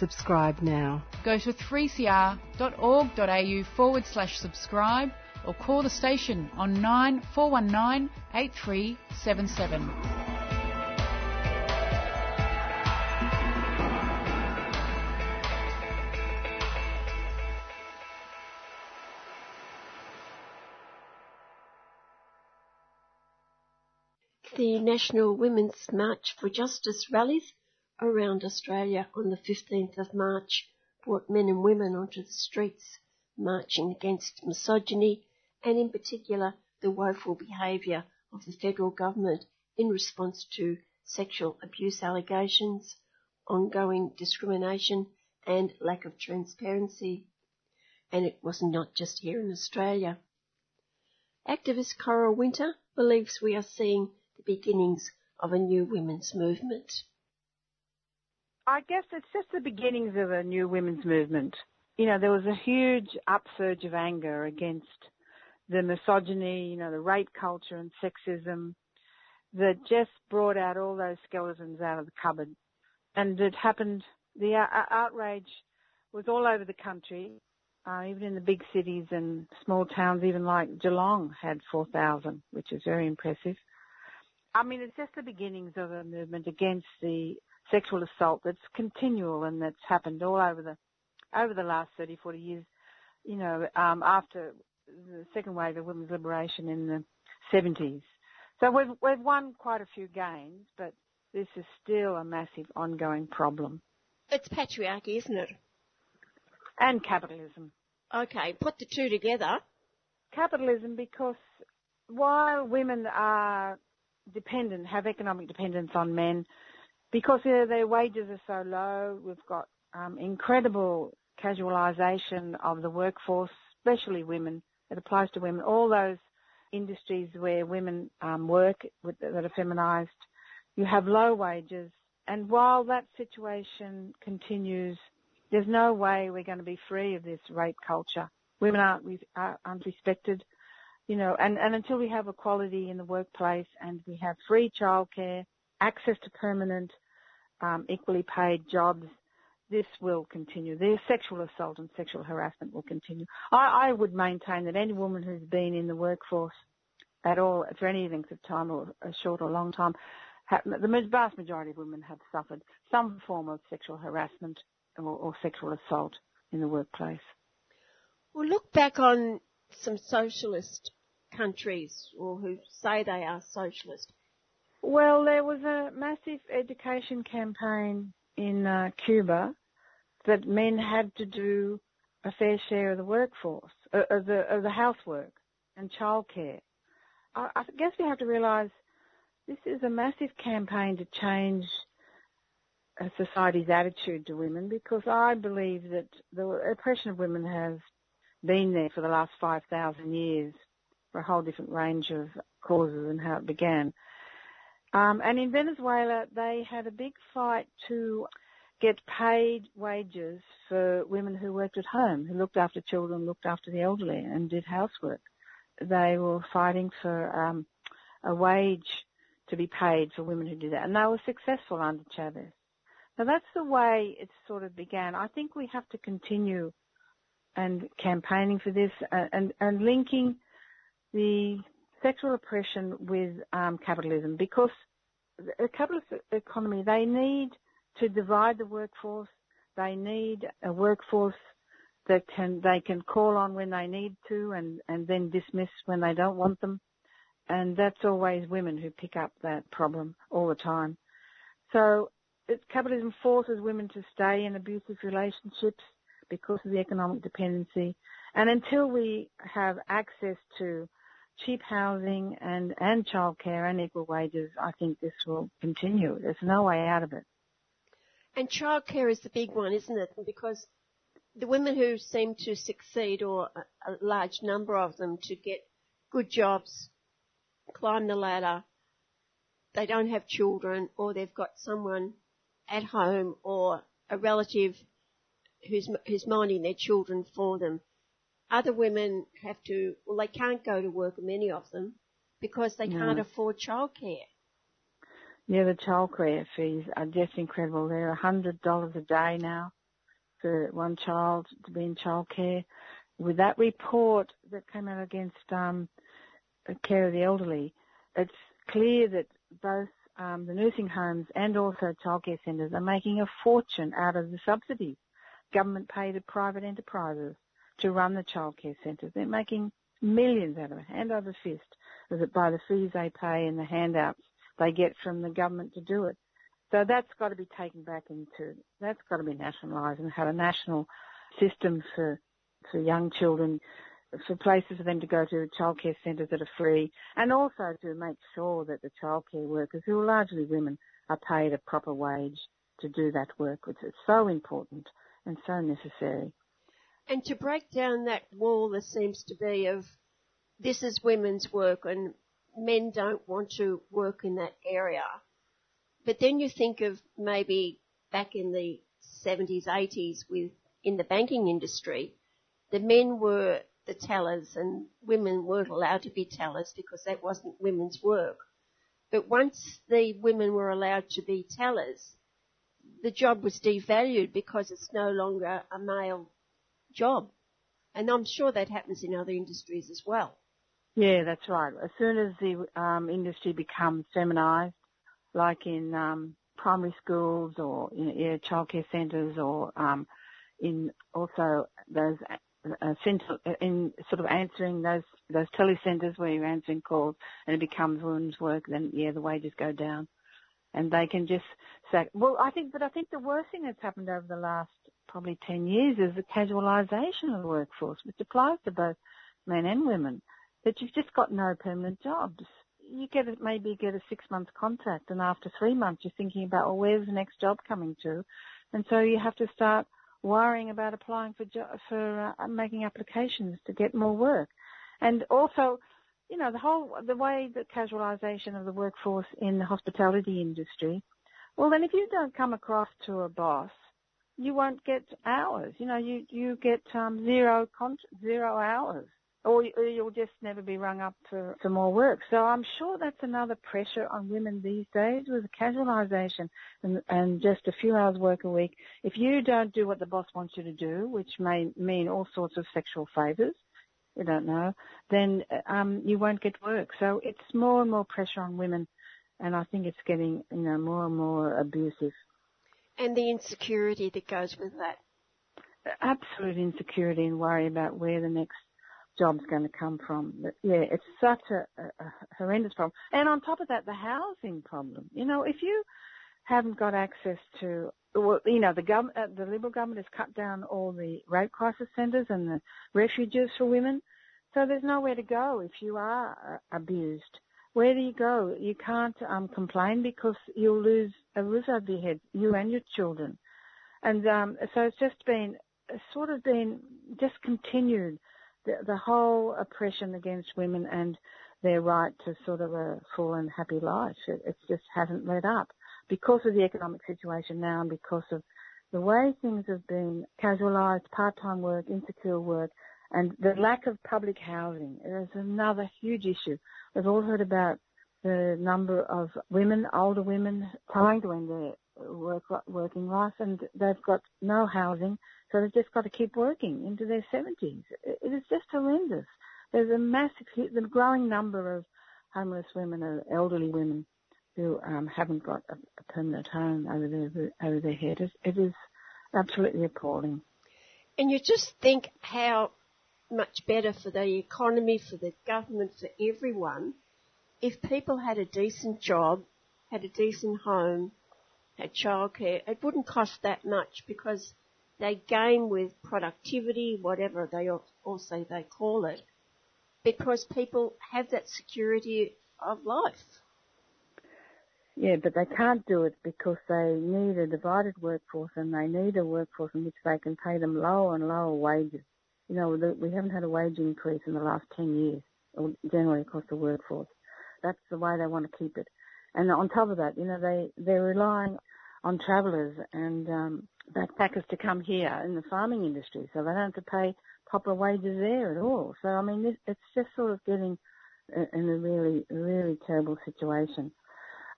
Subscribe now. Go to 3cr.org.au/subscribe or call the station on 9419 8377. The National Women's March for Justice rallies around Australia on the 15th of March brought men and women onto the streets marching against misogyny and in particular the woeful behaviour of the federal government in response to sexual abuse allegations, ongoing discrimination and lack of transparency. And it was not just here in Australia. Activist Coral Winter believes we are seeing the beginnings of a new women's movement. I guess it's just the beginnings of a new women's movement. You know, there was a huge upsurge of anger against the misogyny, you know, the rape culture and sexism that just brought out all those skeletons out of the cupboard. And it happened, the outrage was all over the country, even in the big cities and small towns, even like Geelong had 4,000, which is very impressive. I mean, it's just the beginnings of a movement against the sexual assault that's continual and that's happened all over the last 30, 40 years, you know, after the second wave of women's liberation in the 70s. So we've won quite a few gains, but This is still a massive ongoing problem. It's patriarchy, isn't it? And capitalism. Okay, put the two together. Capitalism, because while women are dependent, have economic dependence on men, because their wages are so low, we've got incredible casualisation of the workforce, especially women. It applies to women. All those industries where women work that are feminised, you have low wages. And while that situation continues, there's no way we're going to be free of this rape culture. Women aren't respected, you know, and until we have equality in the workplace and we have free childcare, access to permanent, equally paid jobs, this will continue. The sexual assault and sexual harassment will continue. I would maintain that any woman who's been in the workforce at all for any length of time, or a short or long time, the vast majority of women have suffered some form of sexual harassment or sexual assault in the workplace. Well, look back on some socialist countries, or who say they are socialist. Well, there was a massive education campaign in Cuba that men had to do a fair share of the workforce, of the housework and childcare. I guess we have to realise this is a massive campaign to change a society's attitude to women, because I believe that the oppression of women has been there for the last 5,000 years for a whole different range of causes and how it began. And in Venezuela, they had a big fight to get paid wages for women who worked at home, who looked after children, looked after the elderly, and did housework. They were fighting for a wage to be paid for women who do that, and they were successful under Chavez. Now, that's the way it sort of began. I think we have to continue and campaigning for this and linking the sexual oppression with capitalism, because a capitalist economy, they need to divide the workforce. They need a workforce that they can call on when they need to and then dismiss when they don't want them. And that's always women who pick up that problem all the time. So capitalism forces women to stay in abusive relationships because of the economic dependency. And until we have access to cheap housing and childcare and equal wages, I think this will continue. There's no way out of it. And childcare is the big one, isn't it? Because the women who seem to succeed, or a large number of them, to get good jobs, climb the ladder, they don't have children, or they've got someone at home or a relative who's minding their children for them. Other women they can't go to work, many of them, because they can't afford childcare. Yeah, the childcare fees are just incredible. They're $100 a day now for one child to be in childcare. With that report that came out against care of the elderly, it's clear that both the nursing homes and also childcare centres are making a fortune out of the subsidies government paid to private enterprises to run the childcare centres. They're making millions out of it, hand over fist, by the fees they pay and the handouts they get from the government to do it. So that's got to be taken back that's got to be nationalised and have a national system for young children, for places for them to go to, childcare centres that are free, and also to make sure that the childcare workers, who are largely women, are paid a proper wage to do that work, which is so important and so necessary. And to break down that wall there seems to be of this is women's work and men don't want to work in that area. But then you think of maybe back in the 70s, 80s in the banking industry, the men were the tellers and women weren't allowed to be tellers because that wasn't women's work. But once the women were allowed to be tellers, the job was devalued because it's no longer a male job. And I'm sure that happens in other industries as well. Yeah, that's right. As soon as the industry becomes feminised, like in primary schools or in childcare centres, or in also those in sort of answering those telecentres where you're answering calls, and it becomes women's work, then the wages go down. and they can just say, well, I think the worst thing that's happened over the last probably 10 years is the casualisation of the workforce, which applies to both men and women, that you've just got no permanent jobs. You maybe get a 6-month contract, and after 3 months you're thinking about, well, where's the next job coming to? And so you have to start worrying about applying for making applications to get more work. And also, you know, the way the casualisation of the workforce in the hospitality industry, well, then if you don't come across to a boss, you won't get hours. You know, you get zero hours, or you'll just never be rung up for more work. So I'm sure that's another pressure on women these days, with casualisation and just a few hours work a week. If you don't do what the boss wants you to do, which may mean all sorts of sexual favours, we don't know, then you won't get work. So it's more and more pressure on women, and I think it's getting, you know, more and more abusive. And the insecurity that goes with that. Absolute insecurity and worry about where the next job's going to come from. But yeah, it's such a horrendous problem. And on top of that, the housing problem. You know, if you haven't got access to, well, you know, the Liberal government has cut down all the rape crisis centres and the refuges for women. So there's nowhere to go if you are abused. Where do you go? You can't complain, because you'll lose a roof over your head, you and your children. And so it's just been just continued, the whole oppression against women and their right to sort of a full and happy life. It just hasn't let up, because of the economic situation now and because of the way things have been casualised, part-time work, insecure work, and the lack of public housing. There's another huge issue. We've all heard about the number of women, older women, trying to end their working life, and they've got no housing, so they've just got to keep working into their 70s. It is just horrendous. There's the growing number of homeless women or elderly women who haven't got a permanent home over their head. It is absolutely appalling. And you just think how much better for the economy, for the government, for everyone, if people had a decent job, had a decent home, had childcare. It wouldn't cost that much, because they gain with productivity, whatever they call it, because people have that security of life. Yeah, but they can't do it because they need a divided workforce, and they need a workforce in which they can pay them lower and lower wages. You know, we haven't had a wage increase in the last 10 years, or generally across the workforce. That's the way they want to keep it. And on top of that, you know, they're relying on travellers and backpackers to come here in the farming industry, so they don't have to pay proper wages there at all. So, I mean, it's just sort of getting in a really, really terrible situation.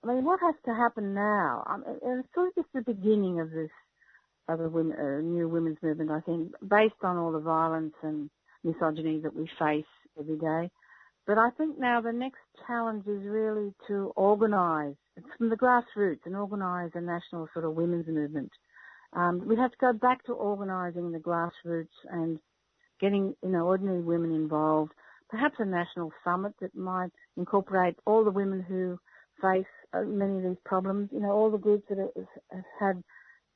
I mean, what has to happen now? I mean, it's sort of just the beginning of this new women's movement, I think, based on all the violence and misogyny that we face every day. But I think now the next challenge is really to organise, from the grassroots, and organise a national sort of women's movement. We have to go back to organising the grassroots and getting, you know, ordinary women involved. Perhaps a national summit that might incorporate all the women who face many of these problems, you know, all the groups that have had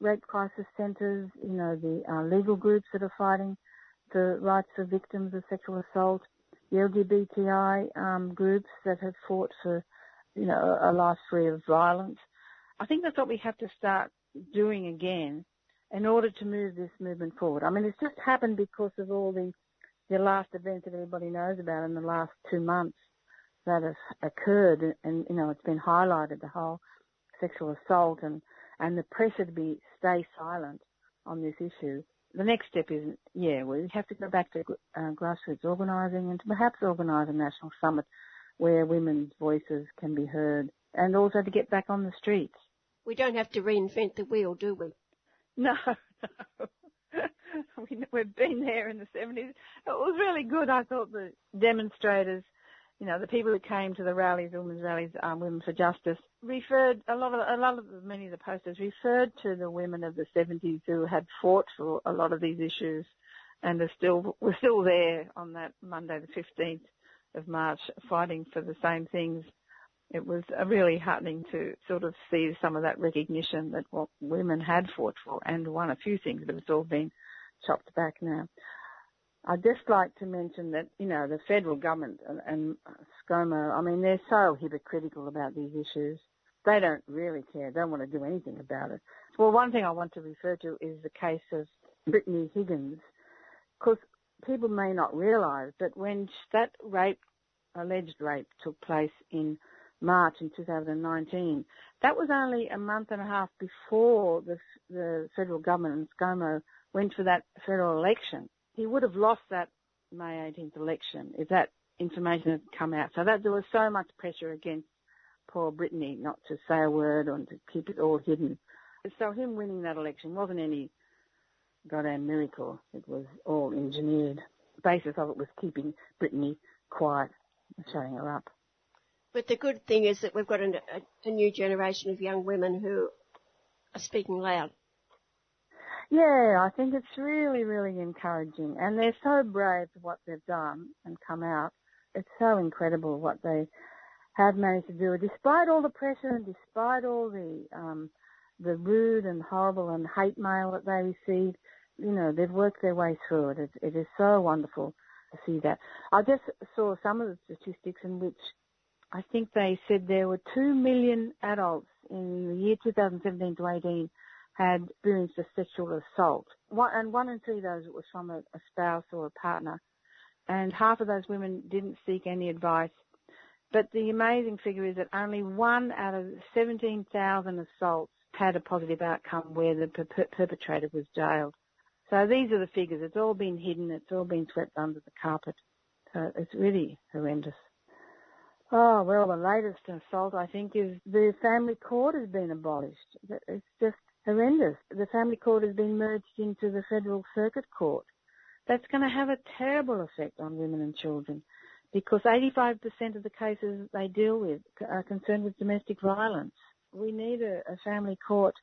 rape crisis centres, you know, the legal groups that are fighting the rights of victims of sexual assault, the LGBTI groups that have fought for, you know, a life free of violence. I think that's what we have to start doing again in order to move this movement forward. I mean, it's just happened because of all the last events that everybody knows about in the last 2 months that have occurred, and, you know, it's been highlighted, the whole sexual assault and the pressure to stay silent on this issue. The next step is, we have to go back to grassroots organising, and to perhaps organise a national summit where women's voices can be heard, and also to get back on the streets. We don't have to reinvent the wheel, do we? No. We've been there in the 70s. It was really good. I thought the demonstrators, you know, the people who came to the rallies, women's rallies, Women for Justice, referred, many of the posters referred to the women of the 70s who had fought for a lot of these issues and were still there on that Monday the 15th of March fighting for the same things. it was really heartening to sort of see some of that recognition that what women had fought for and won a few things, but it's all been chopped back now. I'd just like to mention that, you know, the federal government and ScoMo, I mean, they're so hypocritical about these issues. They don't really care. They don't want to do anything about it. Well, one thing I want to refer to is the case of Brittany Higgins, because people may not realise that when that rape, alleged rape, took place in March in 2019, that was only a month and a half before the federal government and ScoMo went for that federal election. He would have lost that May 18th election if that information had come out. So that there was so much pressure against poor Brittany not to say a word or to keep it all hidden. So him winning that election wasn't any goddamn miracle. It was all engineered. The basis of it was keeping Brittany quiet and shutting her up. But the good thing is that we've got a new generation of young women who are speaking loud. Yeah, I think it's really, really encouraging. And they're so brave for what they've done and come out. It's so incredible what they have managed to do. Despite all the pressure and despite all the rude and horrible and hate mail that they received, you know, they've worked their way through it. It is so wonderful to see that. I just saw some of the statistics in which I think they said there were 2 million adults in the year 2017 to 18 had experienced a sexual assault. One in three of those was from a spouse or a partner. And half of those women didn't seek any advice. But the amazing figure is that only one out of 17,000 assaults had a positive outcome where the perpetrator was jailed. So these are the figures. It's all been hidden. It's all been swept under the carpet. So it's really horrendous. Oh, well, the latest assault, I think, is the family court has been abolished. It's just horrendous. The family court has been merged into the federal circuit court. That's going to have a terrible effect on women and children because 85% of the cases they deal with are concerned with domestic violence. We need a family court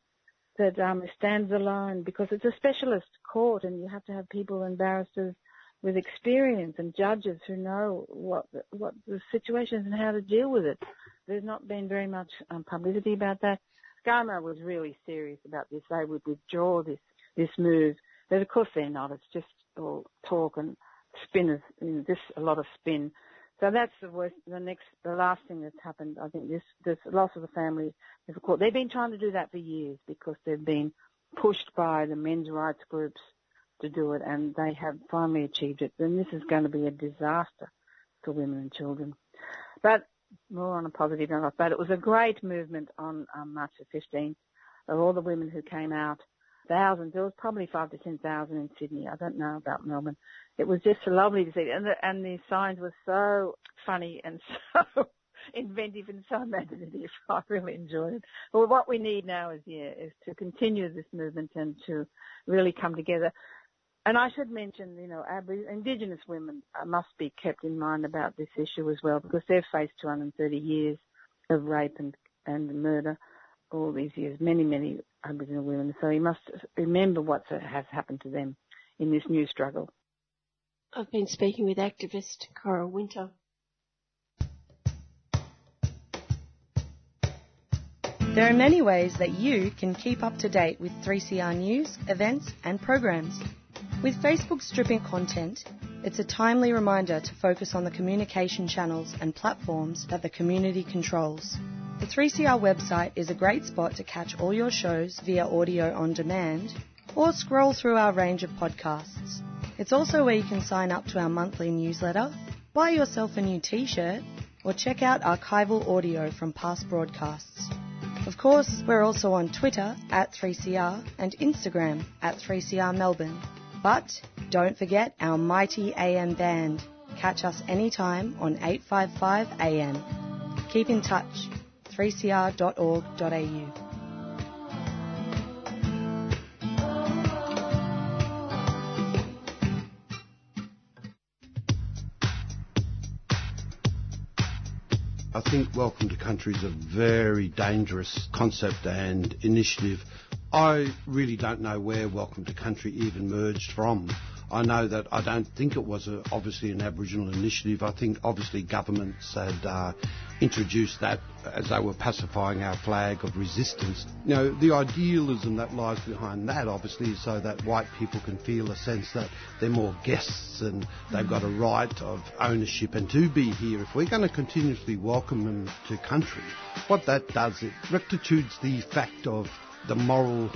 that stands alone because it's a specialist court and you have to have people and barristers with experience and judges who know what the situation is and how to deal with it. There's not been very much publicity about that. ScoMo was really serious about this. They would withdraw this move, but of course they're not. It's just all talk and spin, just a lot of spin. So that's the worst. The last thing that's happened, I think, this loss of the family court. They've been trying to do that for years because they've been pushed by the men's rights groups to do it, and they have finally achieved it. Then this is going to be a disaster for women and children. But more on a positive note, but it was a great movement on March the 15th of all the women who came out. Thousands. There was probably 5,000 to 10,000 in Sydney. I don't know about Melbourne. It was just lovely to see, and the signs were so funny and so inventive and so imaginative. I really enjoyed it. Well, what we need now is to continue this movement and to really come together. And I should mention, you know, Indigenous women must be kept in mind about this issue as well, because they've faced 230 years of rape and murder all these years, many, many Aboriginal women. So you must remember what has happened to them in this new struggle. I've been speaking with activist Coral Winter. There are many ways that you can keep up to date with 3CR news, events and programs. With Facebook stripping content, it's a timely reminder to focus on the communication channels and platforms that the community controls. The 3CR website is a great spot to catch all your shows via audio on demand or scroll through our range of podcasts. It's also where you can sign up to our monthly newsletter, buy yourself a new t-shirt, or check out archival audio from past broadcasts. Of course, we're also on Twitter @3CR and Instagram @3CR Melbourne. But don't forget our mighty AM band. Catch us anytime on 855 AM. Keep in touch, 3cr.org.au. I think Welcome to Country is a very dangerous concept and initiative. I really don't know where Welcome to Country even merged from. I know that I don't think it was obviously an Aboriginal initiative. I think obviously governments had introduced that as they were pacifying our flag of resistance. You know, the idealism that lies behind that obviously is so that white people can feel a sense that they're more guests and they've got a right of ownership and to be here. If we're going to continuously welcome them to country, what that does, it rectitudes the fact of the moral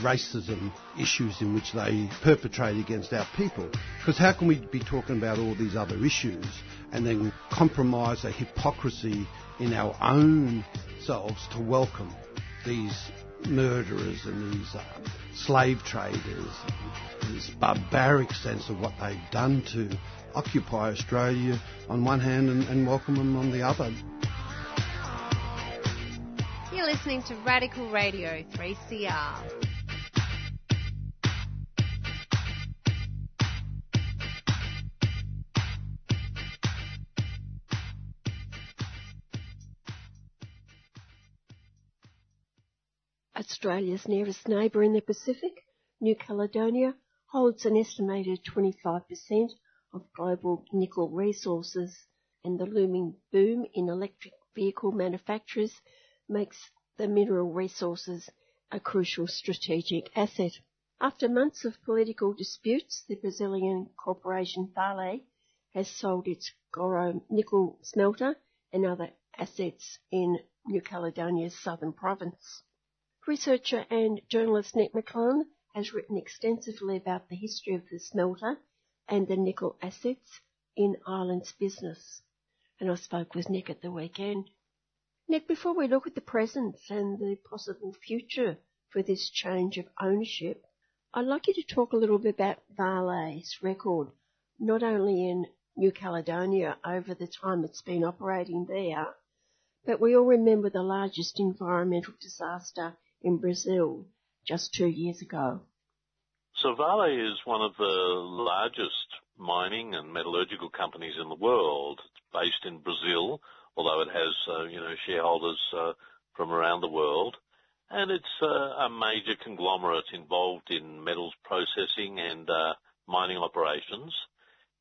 racism issues in which they perpetrate against our people. Because how can we be talking about all these other issues and then compromise a hypocrisy in our own selves to welcome these murderers and these slave traders, and this barbaric sense of what they've done to occupy Australia on one hand and welcome them on the other. You're listening to Radical Radio 3CR. Australia's nearest neighbour in the Pacific, New Caledonia, holds an estimated 25% of global nickel resources, and the looming boom in electric vehicle manufacturers makes the mineral resources a crucial strategic asset. After months of political disputes, the Brazilian corporation Vale has sold its Goro nickel smelter and other assets in New Caledonia's southern province. Researcher and journalist Nick McClellan has written extensively about the history of the smelter and the nickel assets in Ireland's business, and I spoke with Nick at the weekend. Nick, before we look at the present and the possible future for this change of ownership, I'd like you to talk a little bit about Vale's record, not only in New Caledonia over the time it's been operating there, but we all remember the largest environmental disaster in Brazil just 2 years ago. So Vale is one of the largest mining and metallurgical companies in the world. It's based in Brazil, although it has shareholders from around the world. And it's a major conglomerate involved in metals processing and mining operations.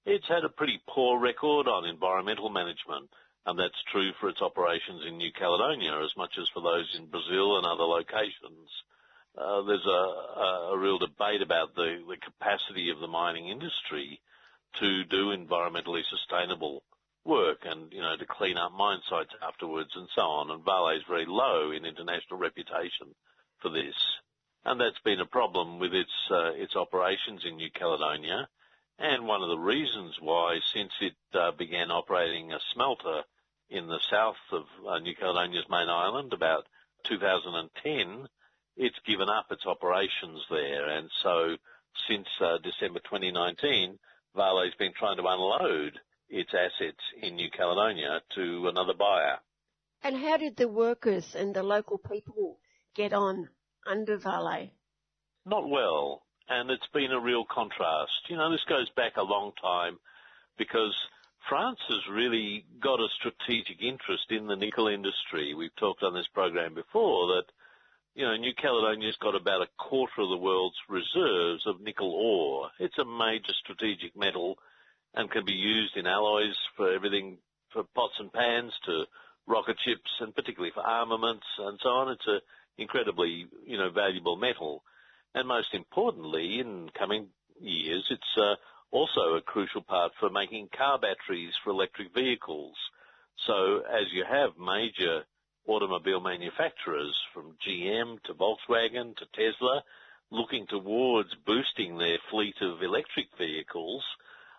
It's had a pretty poor record on environmental management, and that's true for its operations in New Caledonia as much as for those in Brazil and other locations. There's a real debate about the capacity of the mining industry to do environmentally sustainable work and, to clean up mine sites afterwards and so on. And Vale is very low in international reputation for this. And that's been a problem with its operations in New Caledonia. And one of the reasons why, since it began operating a smelter in the south of New Caledonia's main island about 2010, it's given up its operations there. And so since December 2019, Vale's been trying to unload its assets in New Caledonia to another buyer. And how did the workers and the local people get on under Vale? Not well, and it's been a real contrast. This goes back a long time because France has really got a strategic interest in the nickel industry. We've talked on this program before that, New Caledonia's got about a quarter of the world's reserves of nickel ore. It's a major strategic metal and can be used in alloys for everything, for pots and pans to rocket ships, and particularly for armaments and so on. It's an incredibly, valuable metal. And most importantly, in coming years, it's also a crucial part for making car batteries for electric vehicles. So as you have major automobile manufacturers from GM to Volkswagen to Tesla looking towards boosting their fleet of electric vehicles,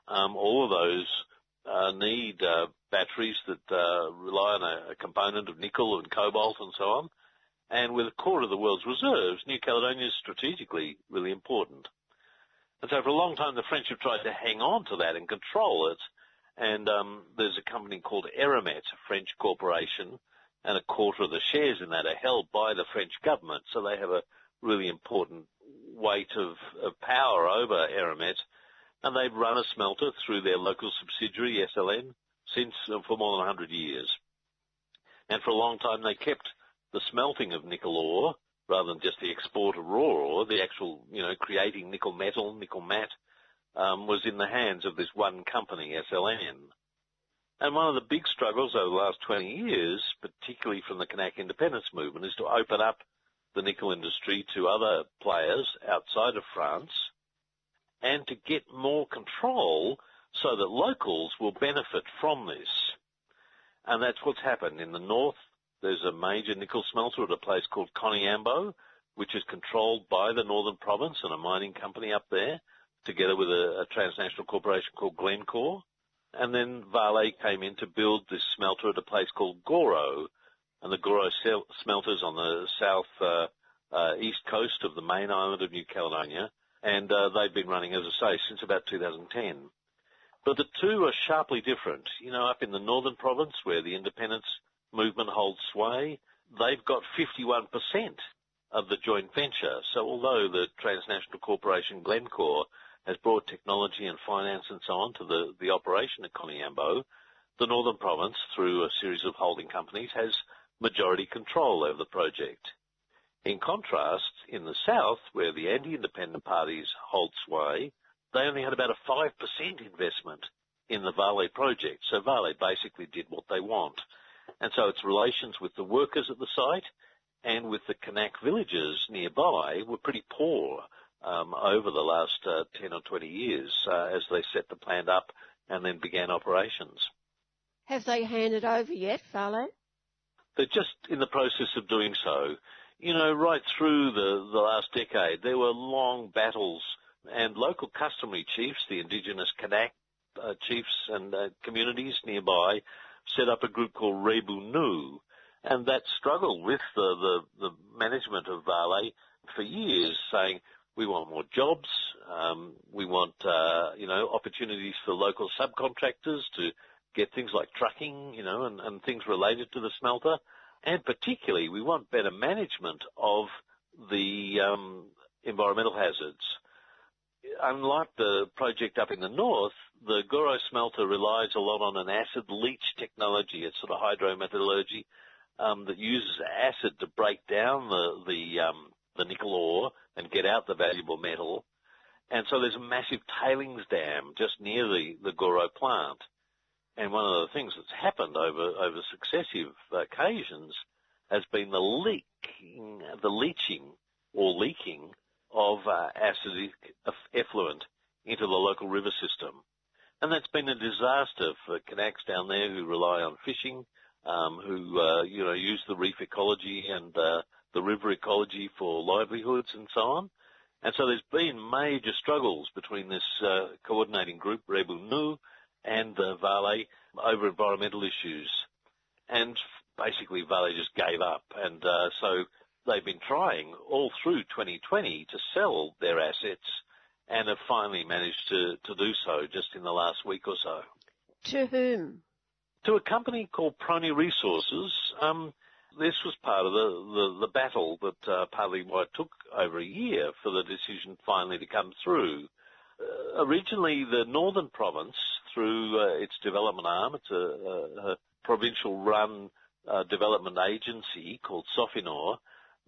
all of those need batteries that rely on a component of nickel and cobalt and so on. And with a quarter of the world's reserves, New Caledonia is strategically really important. And so for a long time, the French have tried to hang on to that and control it. And there's a company called Eramet, a French corporation, and a quarter of the shares in that are held by the French government. So they have a really important weight of power over Eramet. And they've run a smelter through their local subsidiary, SLN, for more than 100 years. And for a long time, they kept the smelting of nickel ore, rather than just the export of raw ore, the actual, creating nickel metal, nickel matte, was in the hands of this one company, SLN. And one of the big struggles over the last 20 years, particularly from the Kanak independence movement, is to open up the nickel industry to other players outside of France and to get more control so that locals will benefit from this. And that's what's happened. In the north, there's a major nickel smelter at a place called Koniambo, which is controlled by the Northern Province and a mining company up there, together with a transnational corporation called Glencore. And then Vale came in to build this smelter at a place called Goro, and the Goro smelter's on the south east coast of the main island of New Caledonia, and they've been running, as I say, since about 2010. But the two are sharply different. You know, up in the Northern Province, where the independence movement holds sway, they've got 51% of the joint venture. So although the transnational corporation Glencore has brought technology and finance and so on to the operation at Koniambo, the Northern Province, through a series of holding companies, has majority control over the project. In contrast, in the south, where the anti-independent parties hold sway, they only had about a 5% investment in the Vale project. So Vale basically did what they want. And so its relations with the workers at the site and with the Kanak villages nearby were pretty poor over the last 10 or 20 years as they set the plant up and then began operations. Have they handed over yet, Vale? They're just in the process of doing so. You know, right through the last decade, there were long battles, and local customary chiefs, the indigenous Kanak chiefs and communities nearby, set up a group called Rébu Nuu, and that struggled with the management of Vale for years, saying, we want more jobs, we want, opportunities for local subcontractors to get things like trucking, and things related to the smelter. And particularly, we want better management of the environmental hazards. Unlike the project up in the north, the Goro smelter relies a lot on an acid leach technology, a sort of hydrometallurgy that uses acid to break down the nickel ore and get out the valuable metal. And so there's a massive tailings dam just near the Goro plant. And one of the things that's happened over successive occasions has been the leaking of acidic effluent into the local river system. And that's been a disaster for Kanaks down there who rely on fishing, who use the reef ecology and the river ecology for livelihoods and so on. And so there's been major struggles between this coordinating group, Rébu Nuu, and Vale over environmental issues. And basically Vale just gave up. And so they've been trying all through 2020 to sell their assets and have finally managed to do so just in the last week or so. To whom? To a company called Prony Resources. This was part of the battle that partly why it took over a year for the decision finally to come through. Originally, the Northern Province, through its development arm, it's a provincial-run development agency called Sofinor,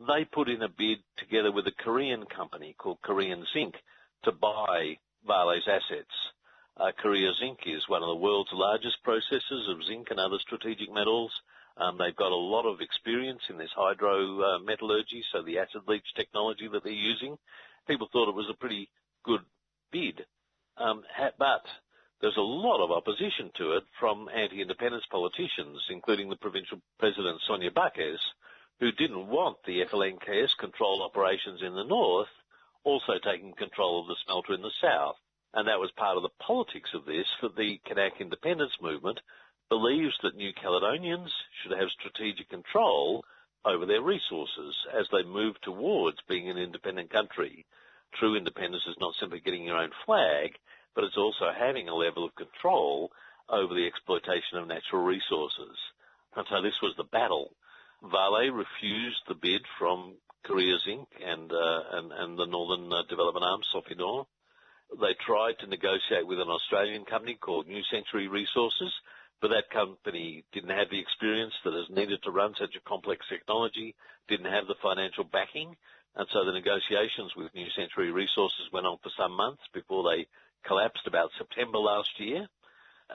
they put in a bid together with a Korean company called Korea Zinc to buy Vale's assets. Korea Zinc is one of the world's largest processors of zinc and other strategic metals. They've got a lot of experience in this hydrometallurgy, so the acid leach technology that they're using. People thought it was a pretty good bid, but there's a lot of opposition to it from anti-independence politicians, including the provincial president, Sonia Backes, who didn't want the FLNKS controlled operations in the north also taking control of the smelter in the south. And that was part of the politics of this, that the Kanak independence movement believes that New Caledonians should have strategic control over their resources as they move towards being an independent country. True independence is not simply getting your own flag, but it's also having a level of control over the exploitation of natural resources. And so this was the battle. Vale refused the bid from Korea Zinc and the Northern Development Arm, Sofinor. They tried to negotiate with an Australian company called New Century Resources, but that company didn't have the experience that is needed to run such a complex technology, didn't have the financial backing, and so the negotiations with New Century Resources went on for some months before they collapsed about September last year.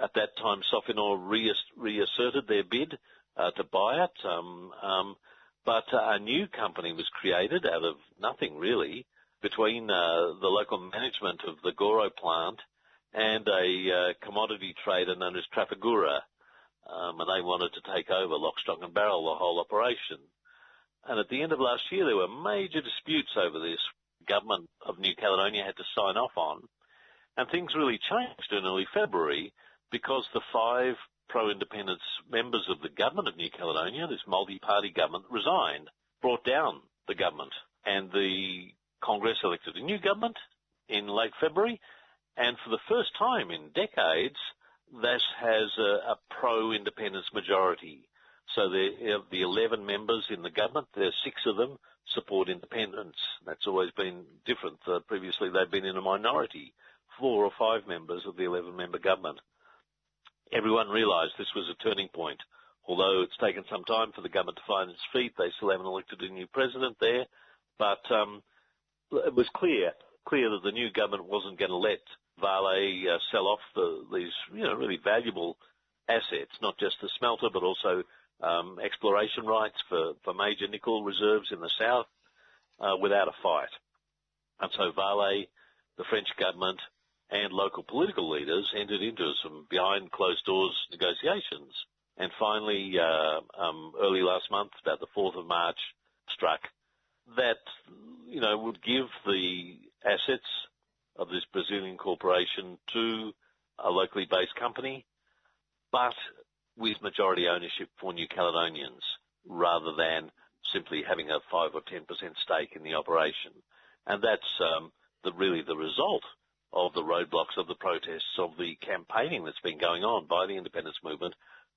At that time, Sofinor reasserted their bid to buy it, but a new company was created out of nothing really between the local management of the Goro plant and a commodity trader known as Trafigura, and they wanted to take over, lock, stock and barrel, the whole operation. And at the end of last year, there were major disputes over this. The government of New Caledonia had to sign off on, and things really changed in early February because the 5 pro-independence members of the government of New Caledonia, this multi-party government, resigned, brought down the government, and the Congress elected a new government in late February, and for the first time in decades, this has a pro-independence majority. So of the 11 members in the government, there's 6 of them support independence. That's always been different. Previously, they've been in a minority, 4 or 5 members of the 11-member government. Everyone realised this was a turning point. Although it's taken some time for the government to find its feet, they still haven't elected a new president there. But it was clear that the new government wasn't going to let Vale sell off these really valuable assets, not just the smelter but also exploration rights for major nickel reserves in the south without a fight. And so Vale, the French government, and local political leaders entered into some behind-closed-doors negotiations. And finally, early last month, about the 4th of March, struck that, would give the assets of this Brazilian corporation to a locally based company, but with majority ownership for New Caledonians, rather than simply having a 5 or 10% stake in the operation. And that's really the result of the roadblocks, of the protests, of the campaigning that's been going on by the independence movement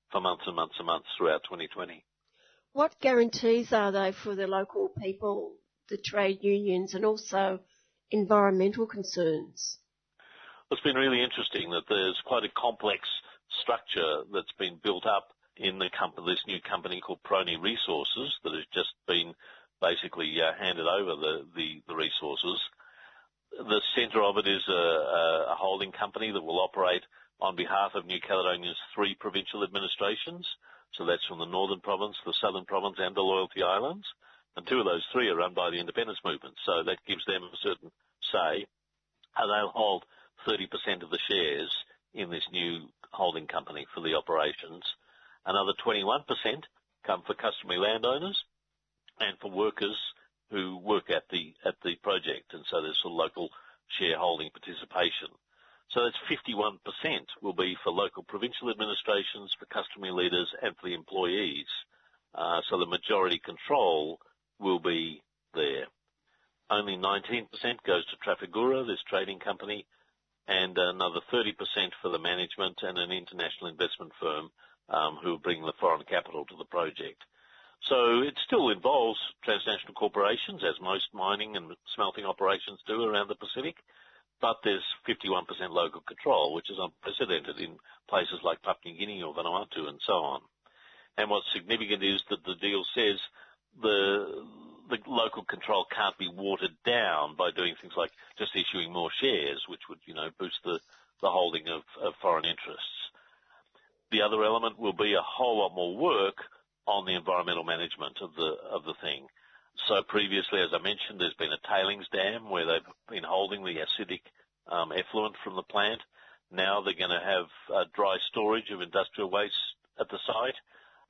for months and months and months throughout 2020. What guarantees are there for the local people, the trade unions, and also environmental concerns? Well, it's been really interesting that there's quite a complex structure that's been built up in the this new company called Prony Resources that has just been basically handed over the resources. The centre of it is a holding company that will operate on behalf of New Caledonia's 3 provincial administrations. So that's from the Northern Province, the Southern Province and the Loyalty Islands. And 2 of those 3 are run by the independence movement. So that gives them a certain say. And they'll hold 30% of the shares in this new holding company for the operations. Another 21% come for customary landowners and for workers who work at the project, and so there's a local shareholding participation. So that's 51% will be for local provincial administrations, for customary leaders, and for the employees. So the majority control will be there. Only 19% goes to Trafigura, this trading company, and another 30% for the management and an international investment firm who will bring the foreign capital to the project. So it still involves transnational corporations, as most mining and smelting operations do around the Pacific, but there's 51% local control, which is unprecedented in places like Papua New Guinea or Vanuatu and so on. And what's significant is that the deal says the local control can't be watered down by doing things like just issuing more shares, which would, boost the holding of foreign interests. The other element will be a whole lot more work on the environmental management of the thing. So previously, as I mentioned, there's been a tailings dam where they've been holding the acidic effluent from the plant. Now they're going to have dry storage of industrial waste at the site.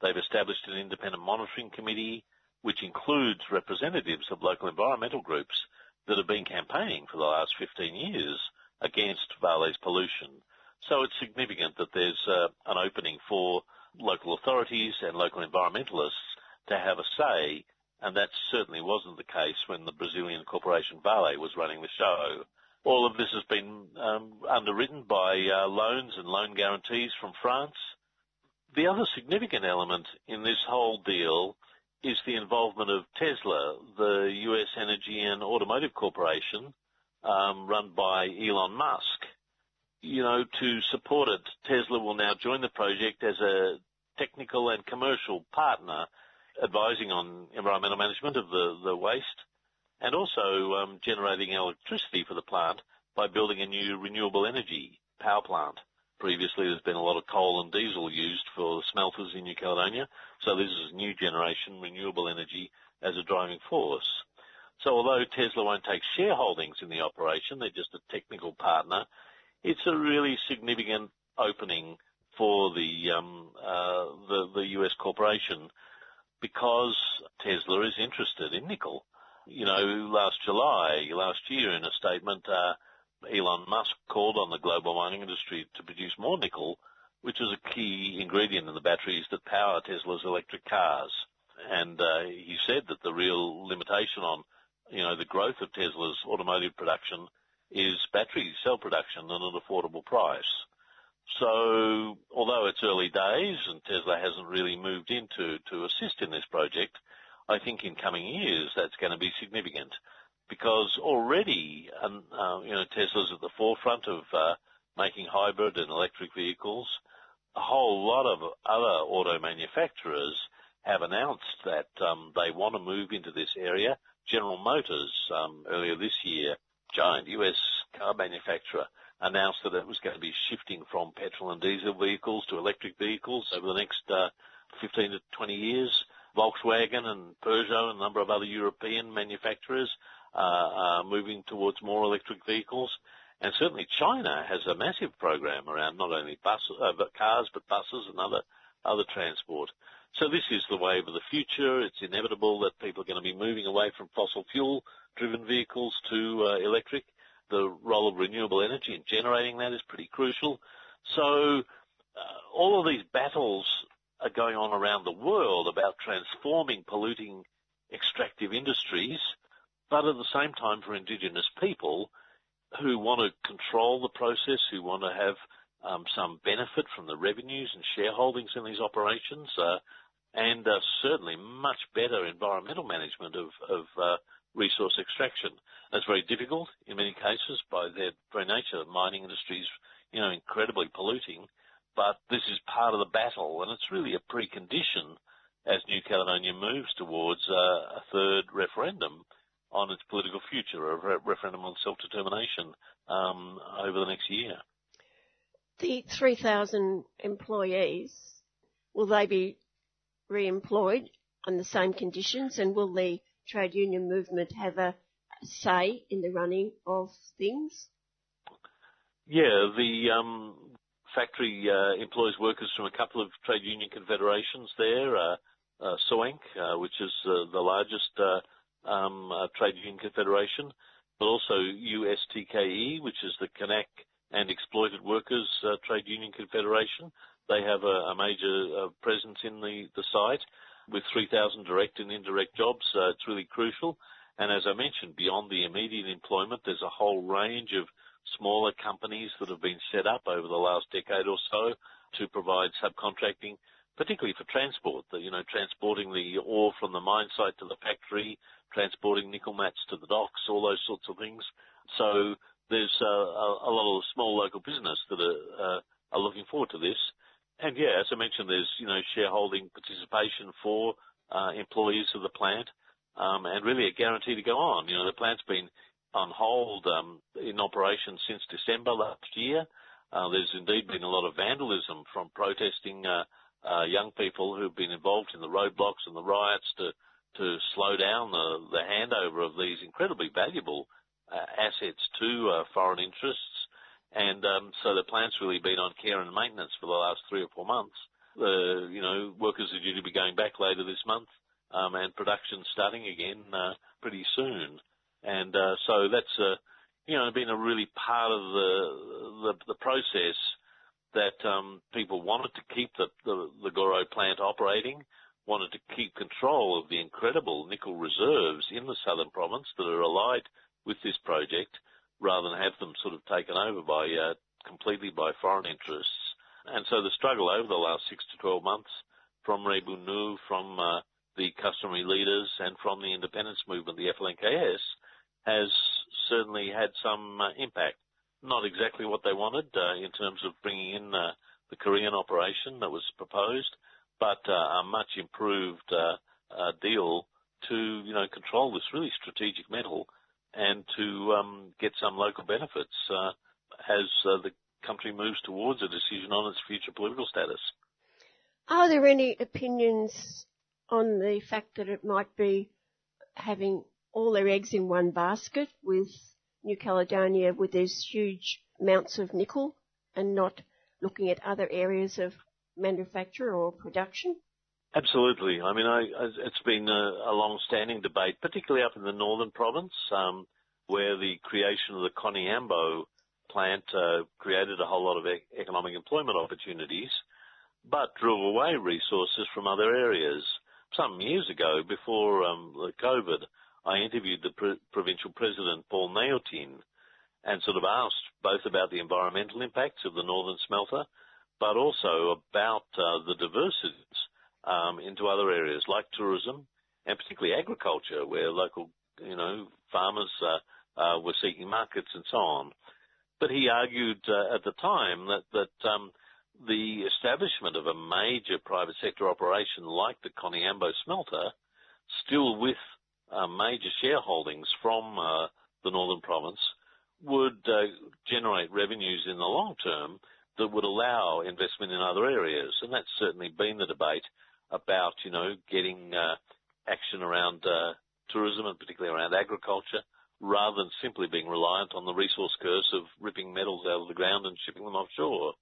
They've established an independent monitoring committee, which includes representatives of local environmental groups that have been campaigning for the last 15 years against Vale's pollution. So it's significant that there's an opening for local authorities and local environmentalists to have a say, and that certainly wasn't the case when the Brazilian corporation Vale was running the show. All of this has been underwritten by loans and loan guarantees from France. The other significant element in this whole deal is the involvement of Tesla, the US Energy and Automotive Corporation, run by Elon Musk. To support it, Tesla will now join the project as a technical and commercial partner, advising on environmental management of the waste and also generating electricity for the plant by building a new renewable energy power plant. Previously, there's been a lot of coal and diesel used for smelters in New Caledonia, so this is new generation renewable energy as a driving force. So although Tesla won't take shareholdings in the operation, they're just a technical partner, it's a really significant opening for the US corporation because Tesla is interested in nickel. You know, last year in a statement, Elon Musk called on the global mining industry to produce more nickel, which is a key ingredient in the batteries that power Tesla's electric cars. And he said that the real limitation on, you know, the growth of Tesla's automotive production is battery cell production at an affordable price. So although it's early days and Tesla hasn't really moved in to assist in this project, I think in coming years that's going to be significant, because already you know, Tesla's at the forefront of making hybrid and electric vehicles. A whole lot of other auto manufacturers have announced that they want to move into this area. General Motors, earlier this year, giant US car manufacturer, announced that it was going to be shifting from petrol and diesel vehicles to electric vehicles over the next 15 to 20 years. Volkswagen and Peugeot and a number of other European manufacturers are moving towards more electric vehicles. And certainly China has a massive program around not only cars but buses and other transport. So this is the wave of the future. It's inevitable that people are going to be moving away from fossil fuel-driven vehicles to electric. The role of renewable energy in generating that is pretty crucial. So all of these battles are going on around the world about transforming polluting extractive industries, but at the same time for indigenous people who want to control the process, who want to have some benefit from the revenues and shareholdings in these operations, and certainly much better environmental management of resource extraction. That's very difficult in many cases by their very nature. The mining industry is, you know, incredibly polluting, but this is part of the battle, and it's really a precondition as New Caledonia moves towards a third referendum on its political future, a referendum on self-determination over the next year. The 3,000 employees, will they be re-employed on the same conditions, and will the trade union movement have a say in the running of things? Yeah, the factory employs workers from a couple of trade union confederations there, SOANC, which is the largest trade union confederation, but also USTKE, which is the Kanak and Exploited Workers Trade Union Confederation. They have a major presence in the site with 3,000 direct and indirect jobs. It's really crucial. And as I mentioned, beyond the immediate employment, there's a whole range of smaller companies that have been set up over the last decade or so to provide subcontracting, particularly for transport, you know, transporting the ore from the mine site to the factory, transporting nickel mats to the docks, all those sorts of things. So there's a lot of small local business that are looking forward to this. And yeah, as I mentioned, there's, you know, shareholding participation for employees of the plant, and really a guarantee to go on. You know, the plant's been on hold in operation since December last year. There's indeed been a lot of vandalism from protesting young people who've been involved in the roadblocks and the riots to slow down the handover of these incredibly valuable assets to foreign interests. And so the plant's really been on care and maintenance for the last 3 or 4 months. You know, workers are due to be going back later this month, and production starting again pretty soon. And so that's, you know, been a really part of the process that people wanted to keep the Goro plant operating, wanted to keep control of the incredible nickel reserves in the southern province that are allied with this project, rather than have them sort of taken over by completely by foreign interests. And so the struggle over the last 6 to 12 months from Rébu Nuu, from the customary leaders, and from the independence movement, the FLNKS, has certainly had some impact. Not exactly what they wanted in terms of bringing in the Korean operation that was proposed, but a much improved deal to, you know, control this really strategic metal and to get some local benefits as the country moves towards a decision on its future political status. Are there any opinions on the fact that it might be having all their eggs in one basket with New Caledonia with these huge amounts of nickel and not looking at other areas of manufacture or production? Absolutely. I mean, it's been a long-standing debate, particularly up in the northern province, where the creation of the Koniambo plant created a whole lot of economic employment opportunities, but drew away resources from other areas. Some years ago, before the COVID, I interviewed the provincial president, Paul Naotin, and sort of asked both about the environmental impacts of the northern smelter, but also about the diversities into other areas like tourism and particularly agriculture, where local, farmers were seeking markets and so on. But he argued at the time that the establishment of a major private sector operation like the Koniambo smelter, still with major shareholdings from the northern province, would generate revenues in the long term that would allow investment in other areas. And that's certainly been the debate about, getting action around tourism and particularly around agriculture, rather than simply being reliant on the resource curse of ripping metals out of the ground and shipping them offshore.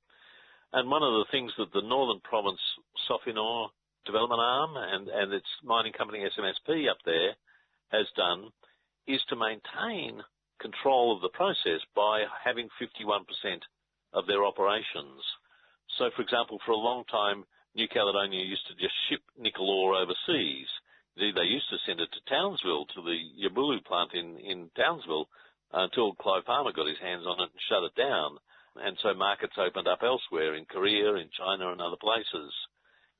And one of the things that the Northern Province Sofinor development arm and its mining company SMSP up there has done is to maintain control of the process by having 51% of their operations. So, for example, for a long time, New Caledonia used to just ship nickel ore overseas. Indeed, they used to send it to Townsville, to the Yabulu plant in Townsville, until Clive Palmer got his hands on it and shut it down. And so markets opened up elsewhere, in Korea, in China and other places.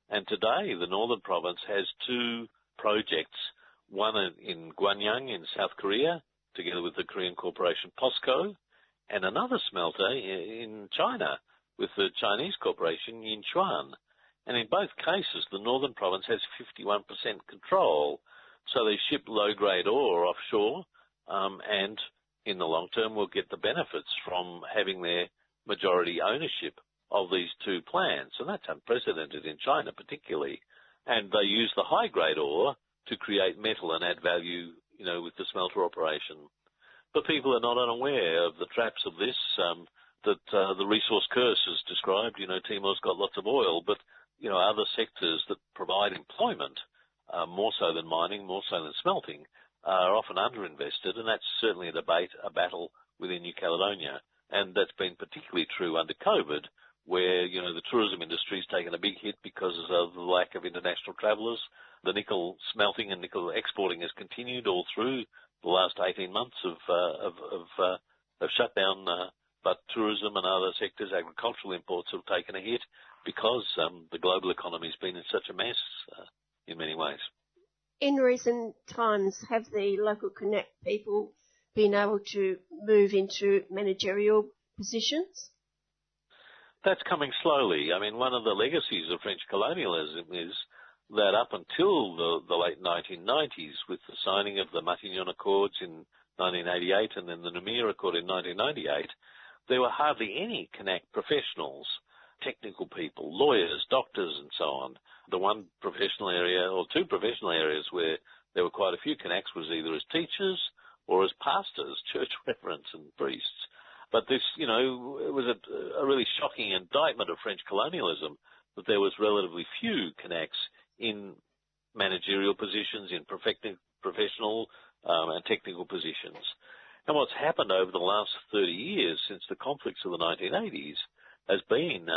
And today, the Northern Province has two projects, one in Gwangyang in South Korea, together with the Korean corporation POSCO, and another smelter in China with the Chinese corporation Yinchuan. And in both cases, the Northern Province has 51% control. So they ship low-grade ore offshore, and in the long term will get the benefits from having their majority ownership of these two plants. And that's unprecedented in China particularly. And they use the high-grade ore to create metal and add value, with the smelter operation. But people are not unaware of the traps of this, that the resource curse is described. Timor's got lots of oil, but, other sectors that provide employment, more so than mining, more so than smelting, are often underinvested, and that's certainly a debate, a battle within New Caledonia. And that's been particularly true under COVID, where, the tourism industry's taken a big hit because of the lack of international travellers. The nickel smelting and nickel exporting has continued all through the last 18 months of shutdown, but tourism and other sectors, agricultural imports, have taken a hit because the global economy's been in such a mess in many ways. In recent times, have the local Connect people been able to move into managerial positions? That's coming slowly. I mean, one of the legacies of French colonialism is that up until the late 1990s, with the signing of the Matignon Accords in 1988 and then the Nouméa Accord in 1998, there were hardly any Connect professionals, technical people, lawyers, doctors and so on. The one professional area or two professional areas where there were quite a few Connects was either as teachers or as pastors, church reverends and priests. But this, it was a really shocking indictment of French colonialism that there was relatively few Connects in managerial positions, in professional and technical positions. And what's happened over the last 30 years since the conflicts of the 1980s has been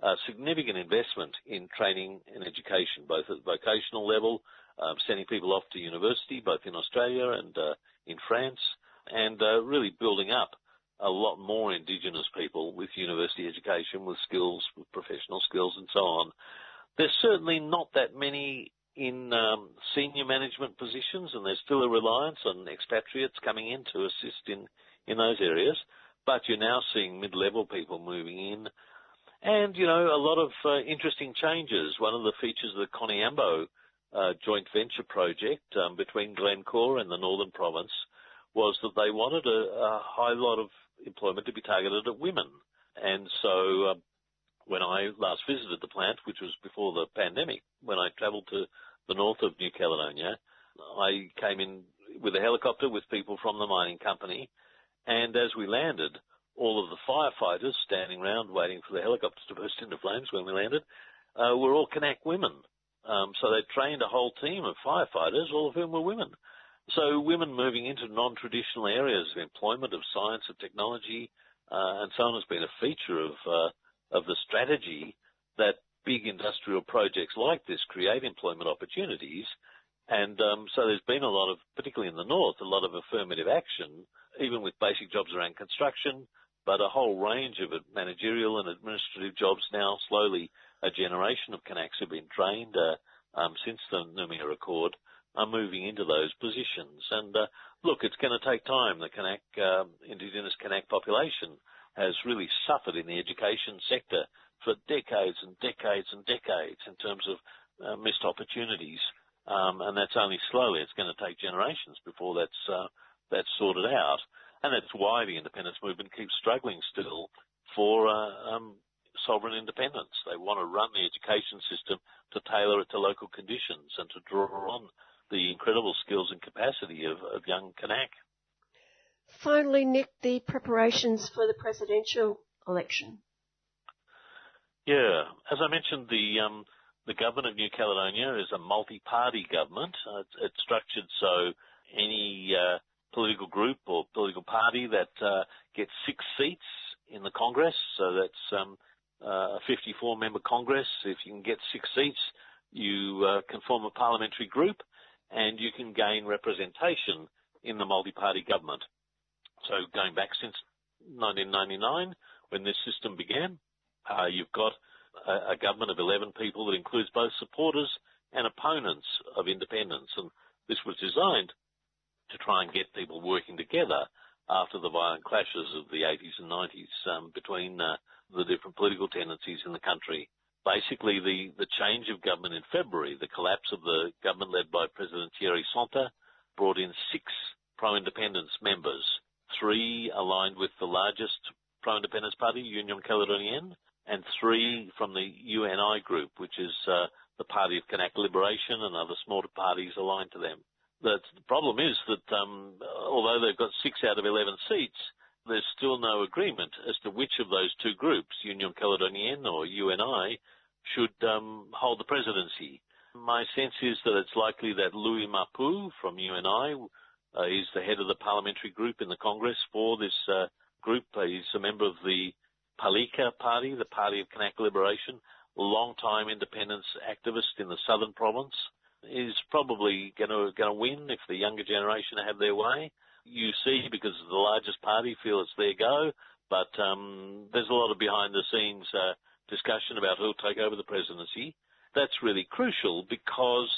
a significant investment in training and education, both at the vocational level, sending people off to university, both in Australia and in France, and really building up a lot more Indigenous people with university education, with skills, with professional skills and so on. There's certainly not that many in senior management positions, and there's still a reliance on expatriates coming in to assist in those areas. But you're now seeing mid-level people moving in. And, a lot of interesting changes. One of the features of the Koniambo joint venture project between Glencore and the Northern Province was that they wanted a high lot of employment to be targeted at women. And so when I last visited the plant, which was before the pandemic, when I travelled to the north of New Caledonia, I came in with a helicopter with people from the mining company, and as we landed, all of the firefighters standing around waiting for the helicopters to burst into flames when we landed were all Kanak women. So they trained a whole team of firefighters, all of whom were women. So women moving into non-traditional areas of employment, of science, of technology, and so on has been a feature of the strategy that big industrial projects like this create employment opportunities. And so there's been a lot of, particularly in the north, a lot of affirmative action, even with basic jobs around construction, but a whole range of managerial and administrative jobs now. Slowly, a generation of Kanaks who've been trained since the Nouméa Accord are moving into those positions. And look, it's going to take time. The Kanak, indigenous Kanak population has really suffered in the education sector for decades and decades and decades in terms of missed opportunities. And that's only slowly. It's going to take generations before that's sorted out. And that's why the independence movement keeps struggling still for sovereign independence. They want to run the education system to tailor it to local conditions and to draw on the incredible skills and capacity of young Kanak. Finally, Nick, the preparations for the presidential election. Yeah. As I mentioned, the government of New Caledonia is a multi-party government. It's structured so any political group or political party that gets 6 seats in the Congress, so that's a 54-member Congress. If you can get 6 seats, you can form a parliamentary group and you can gain representation in the multi-party government. So going back since 1999, when this system began, you've got a government of 11 people that includes both supporters and opponents of independence. And this was designed to try and get people working together after the violent clashes of the 80s and 90s between the different political tendencies in the country. Basically, the change of government in February, the collapse of the government led by President Thierry Santer, brought in 6 pro-independence members, 3 aligned with the largest pro-independence party, Union Calédonienne, and 3 from the UNI group, which is the Party of Kanak Liberation and other smaller parties aligned to them. The problem is that although they've got 6 out of 11 seats, there's still no agreement as to which of those 2 groups, Union Calédonienne or UNI, should hold the presidency. My sense is that it's likely that Louis Mapu from UNI is the head of the parliamentary group in the Congress for this group. He's a member of the Palika Party, the Party of Kanak Liberation, long-time independence activist in the southern province, is probably going to win if the younger generation have their way. UC, because the largest party, feel it's their go, but there's a lot of behind-the-scenes discussion about who'll take over the presidency. That's really crucial because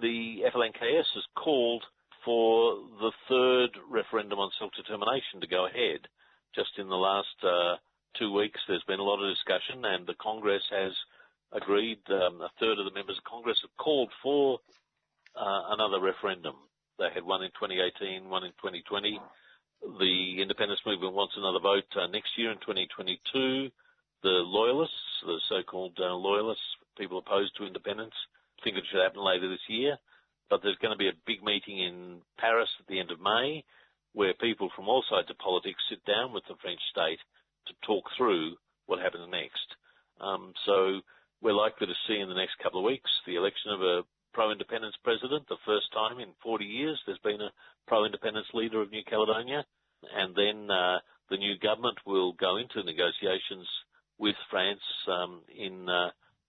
the FLNKS has called for the 3rd referendum on self-determination to go ahead. Just in the last 2 weeks, there's been a lot of discussion, and the Congress has agreed. A third of the members of Congress have called for another referendum. They had one in 2018, one in 2020. The independence movement wants another vote next year in 2022. The loyalists, the so-called loyalists, people opposed to independence, think it should happen later this year. But there's going to be a big meeting in Paris at the end of May where people from all sides of politics sit down with the French state to talk through what happens next. So we're likely to see in the next couple of weeks the election of a pro-independence president, the first time in 40 years there's been a pro-independence leader of New Caledonia, and then the new government will go into negotiations with France in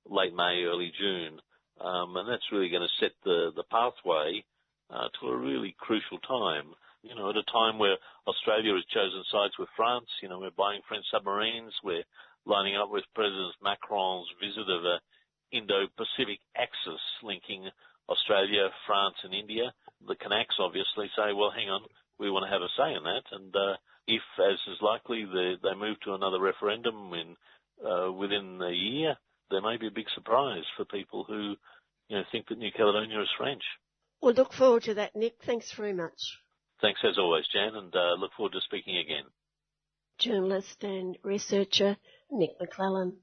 late May, early June. And that's really going to set the pathway to a really crucial time. You know, at a time where Australia has chosen sides with France, you know, we're buying French submarines, we're lining up with President Macron's visit of an Indo-Pacific axis linking Australia, France and India. The Kanaks obviously say, well, hang on, we want to have a say in that. And if, as is likely, they move to another referendum within a year, there may be a big surprise for people who, you know, think that New Caledonia is French. We'll look forward to that, Nick. Thanks very much. Thanks as always, Jan, and look forward to speaking again. Journalist and researcher Nick McClellan.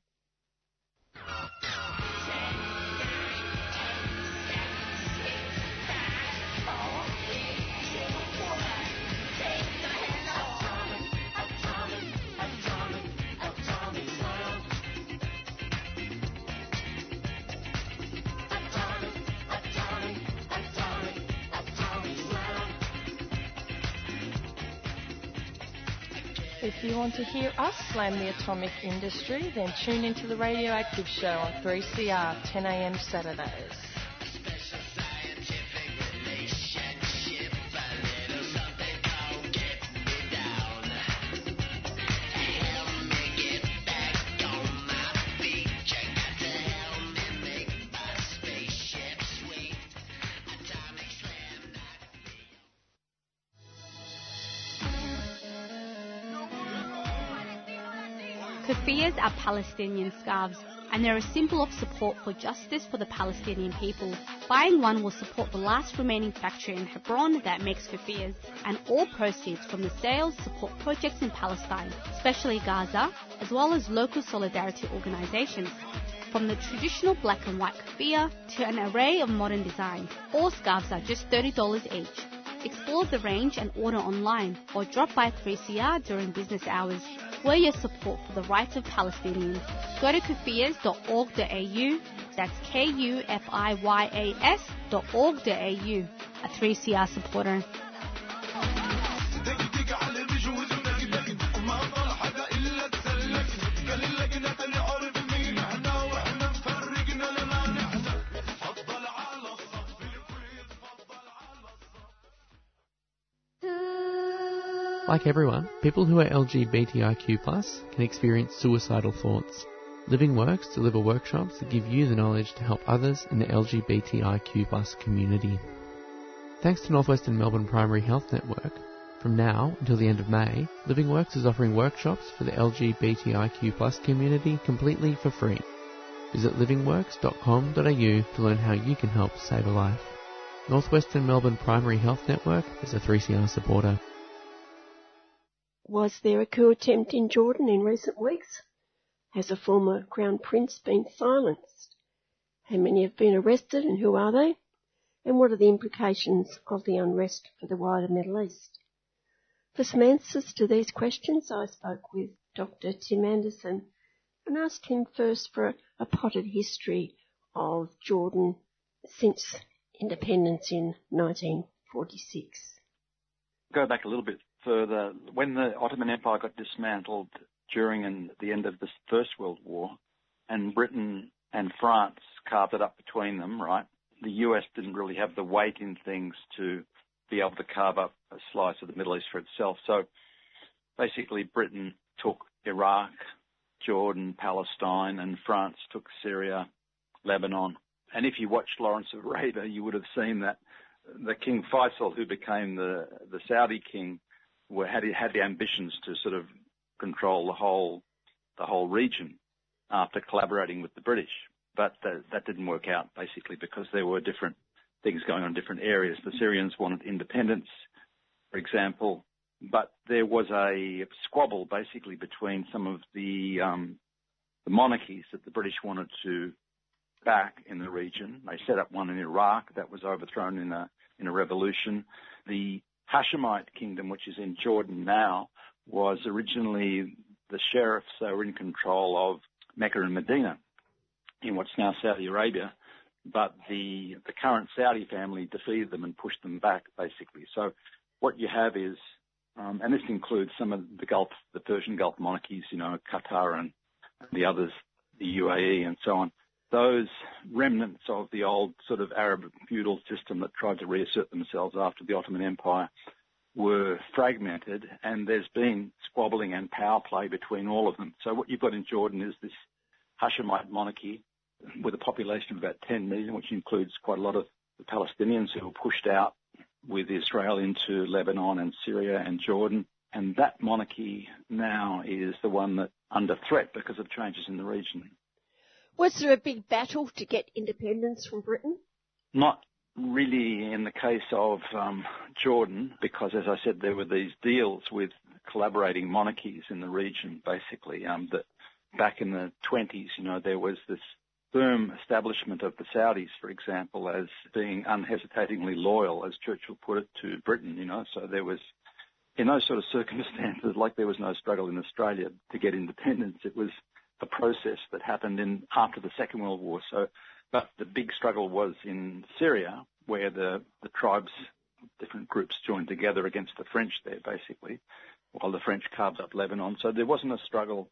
If you want to hear us slam the atomic industry, then tune into the Radioactive Show on 3CR, 10 a.m. Saturdays. Kafirs are Palestinian scarves, and they're a symbol of support for justice for the Palestinian people. Buying one will support the last remaining factory in Hebron that makes kafirs, and all proceeds from the sales support projects in Palestine, especially Gaza, as well as local solidarity organisations. From the traditional black and white kafir to an array of modern designs, all scarves are just $30 each. Explore the range and order online, or drop by 3CR during business hours. Wear your support for the rights of Palestinians. Go to kufias.org.au, that's KUFIYAS.org.au, a 3CR supporter. Like everyone, people who are LGBTIQ+ can experience suicidal thoughts. Living Works deliver workshops that give you the knowledge to help others in the LGBTIQ+ community. Thanks to Northwestern Melbourne Primary Health Network, from now until the end of May, Living Works is offering workshops for the LGBTIQ+ community completely for free. Visit livingworks.com.au to learn how you can help save a life. Northwestern Melbourne Primary Health Network is a 3CR supporter. Was there a coup attempt in Jordan in recent weeks? Has a former crown prince been silenced? How many have been arrested and who are they? And what are the implications of the unrest for the wider Middle East? For some answers to these questions, I spoke with Dr. Tim Anderson and asked him first for a potted history of Jordan since independence in 1946. Go back a little bit further. When the Ottoman Empire got dismantled during and the end of the First World War, and Britain and France carved it up between them, right? The US didn't really have the weight in things to be able to carve up a slice of the Middle East for itself. So basically Britain took Iraq, Jordan, Palestine, and France took Syria, Lebanon. And if you watched Lawrence of Arabia, you would have seen that the King Faisal, who became the Saudi king, had the ambitions to sort of control the whole region after collaborating with the British. But that didn't work out, basically, because there were different things going on in different areas. The Syrians wanted independence, for example, but there was a squabble, basically, between some of the monarchies that the British wanted to back in the region. They set up one in Iraq that was overthrown in a revolution. The Hashemite kingdom, which is in Jordan now, was originally the sheriffs. They were in control of Mecca and Medina in what's now Saudi Arabia, but the current Saudi family defeated them and pushed them back, basically. So what you have is, and this includes some of the Persian Gulf monarchies, you know, Qatar and the others, the UAE and so on, those remnants of the old sort of Arab feudal system that tried to reassert themselves after the Ottoman Empire were fragmented, and there's been squabbling and power play between all of them. So what you've got in Jordan is this Hashemite monarchy with a population of about 10 million, which includes quite a lot of the Palestinians who were pushed out with Israel into Lebanon and Syria and Jordan. And that monarchy now is the one that's under threat because of changes in the region. Was there a big battle to get independence from Britain? Not really in the case of Jordan, because as I said, there were these deals with collaborating monarchies in the region, basically, that back in the 20s, you know, there was this firm establishment of the Saudis, for example, as being unhesitatingly loyal, as Churchill put it, to Britain, you know. So there was, in those sort of circumstances, like there was no struggle in Australia to get independence. It was a process that happened after the Second World War. So, but the big struggle was in Syria, where the tribes, different groups joined together against the French there, basically, while the French carved up Lebanon. So there wasn't a struggle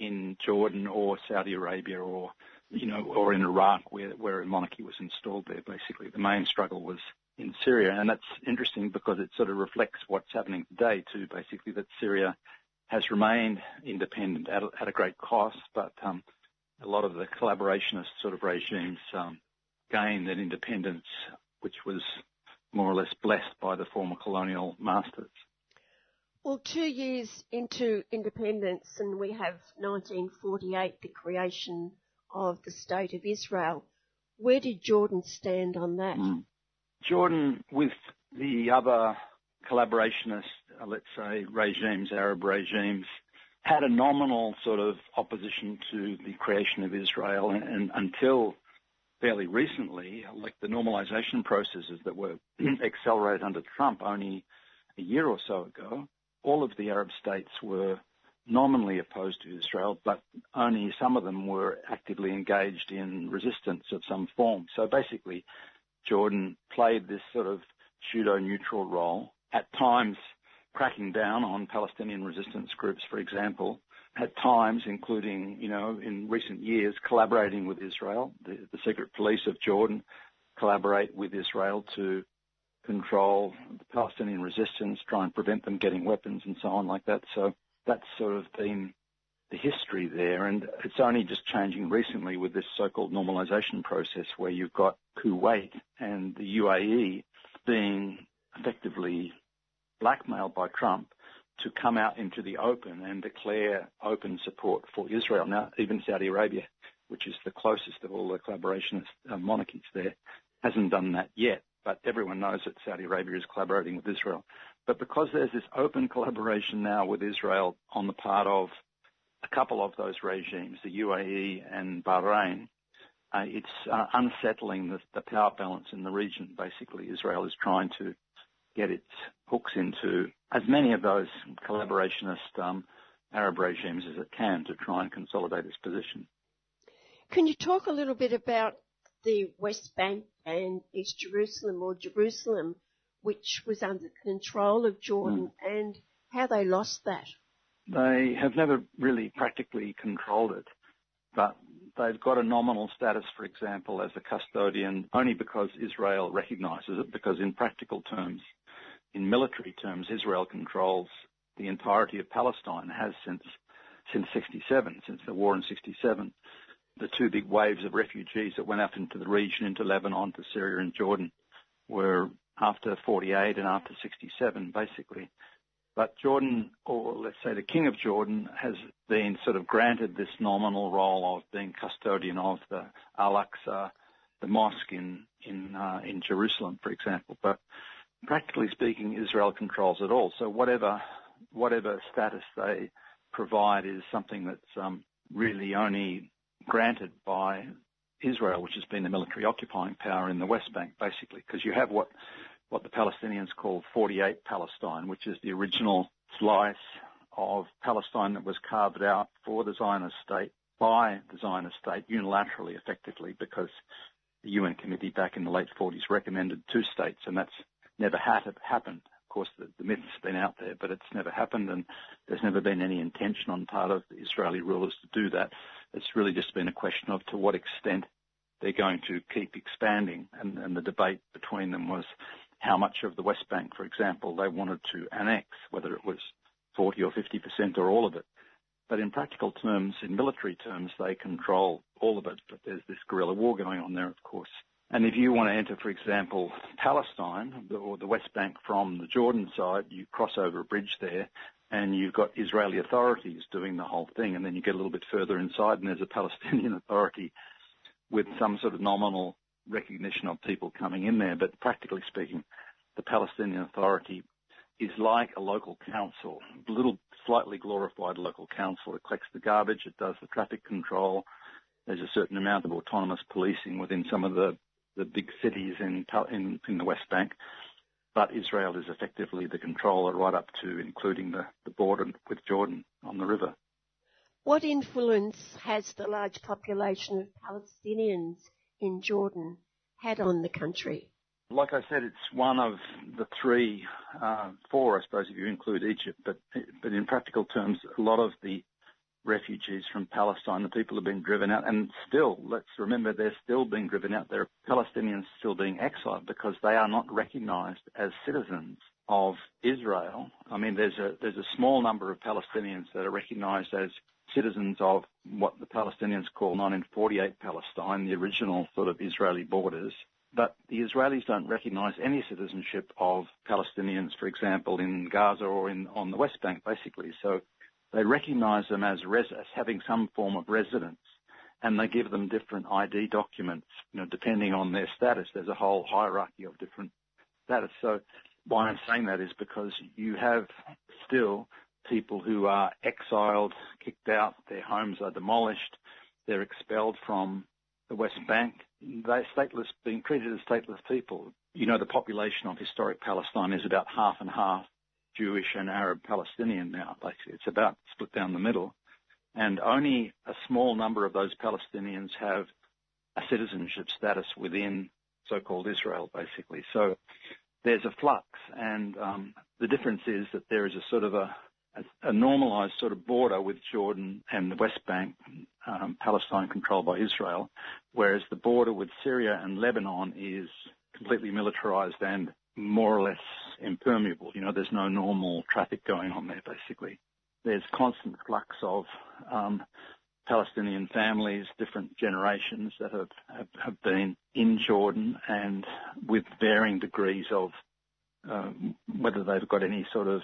in Jordan or Saudi Arabia or, you know, or in Iraq where a monarchy was installed there, basically. The main struggle was in Syria. And that's interesting because it sort of reflects what's happening today too, basically, that Syria has remained independent at a great cost, but a lot of the collaborationist sort of regimes gained that independence, which was more or less blessed by the former colonial masters. Well, 2 years into independence, and we have 1948, the creation of the State of Israel. Where did Jordan stand on that? Jordan, with the other collaborationist, let's say, regimes, Arab regimes, had a nominal sort of opposition to the creation of Israel, and until fairly recently, like the normalization processes that were accelerated under Trump only a year or so ago, all of the Arab states were nominally opposed to Israel, but only some of them were actively engaged in resistance of some form. So basically, Jordan played this sort of pseudo-neutral role, at times cracking down on Palestinian resistance groups, for example, at times, including, you know, in recent years, collaborating with Israel. The secret police of Jordan collaborate with Israel to control the Palestinian resistance, try and prevent them getting weapons and so on like that. So that's sort of been the history there, and it's only just changing recently with this so-called normalization process where you've got Kuwait and the UAE being effectively blackmailed by Trump to come out into the open and declare open support for Israel. Now, even Saudi Arabia, which is the closest of all the collaborationist monarchies there, hasn't done that yet, but everyone knows that Saudi Arabia is collaborating with Israel. But because there's this open collaboration now with Israel on the part of a couple of those regimes, the UAE and Bahrain, it's unsettling the power balance in the region. Basically, Israel is trying to get its hooks into as many of those collaborationist Arab regimes as it can to try and consolidate its position. Can you talk a little bit about the West Bank and East Jerusalem, or Jerusalem, which was under control of Jordan, and how they lost that? They have never really practically controlled it, but they've got a nominal status, for example, as a custodian, only because Israel recognises it, because in practical terms, in military terms, Israel controls the entirety of Palestine, has since 67, since the war in 67. The two big waves of refugees that went up into the region, into Lebanon, to Syria and Jordan, were after 48 and after 67, basically. But Jordan, or let's say the King of Jordan, has been sort of granted this nominal role of being custodian of the Al-Aqsa, the mosque in Jerusalem, for example. But practically speaking, Israel controls it all. So whatever status they provide is something that's really only granted by Israel, which has been the military occupying power in the West Bank, basically, because you have what the Palestinians call 48 Palestine, which is the original slice of Palestine that was carved out for the Zionist state by the Zionist state unilaterally, effectively, because the UN committee back in the late 40s recommended two states, and that's never happened. Of course, the myth's been out there, but it's never happened, and there's never been any intention on the part of the Israeli rulers to do that. It's really just been a question of to what extent they're going to keep expanding, and the debate between them was how much of the West Bank, for example, they wanted to annex, whether it was 40 or 50% or all of it. But in practical terms, in military terms, they control all of it. But there's this guerrilla war going on there, of course. And if you want to enter, for example, Palestine or the West Bank from the Jordan side, you cross over a bridge there and you've got Israeli authorities doing the whole thing. And then you get a little bit further inside and there's a Palestinian authority with some sort of nominal recognition of people coming in there. But practically speaking, the Palestinian Authority is like a local council, a little slightly glorified local council. It collects the garbage, it does the traffic control. There's a certain amount of autonomous policing within some of the big cities in the West Bank. But Israel is effectively the controller right up to including the border with Jordan on the river. What influence has the large population of Palestinians in Jordan had on the country? Like I said, it's one of the three, four, I suppose, if you include Egypt. But in practical terms, a lot of the refugees from Palestine, the people have been driven out. And still, let's remember, they're still being driven out. There are Palestinians still being exiled because they are not recognized as citizens of Israel. I mean, there's a small number of Palestinians that are recognized as citizens of what the Palestinians call 1948 Palestine, the original sort of Israeli borders. But the Israelis don't recognise any citizenship of Palestinians, for example, in Gaza or on the West Bank, basically. So they recognise them as having some form of residence, and they give them different ID documents, depending on their status. There's a whole hierarchy of different status. So why I'm saying that is because you have still people who are exiled, kicked out, their homes are demolished, they're expelled from the West Bank. They're stateless, being treated as stateless people. The population of historic Palestine is about half and half Jewish and Arab Palestinian now. Like, it's about split down the middle. And only a small number of those Palestinians have a citizenship status within so-called Israel, basically. So there's a flux. And the difference is that there is a sort of a normalized sort of border with Jordan and the West Bank, Palestine controlled by Israel, whereas the border with Syria and Lebanon is completely militarized and more or less impermeable. There's no normal traffic going on there, basically. There's constant flux of Palestinian families, different generations that have been in Jordan, and with varying degrees of whether they've got any sort of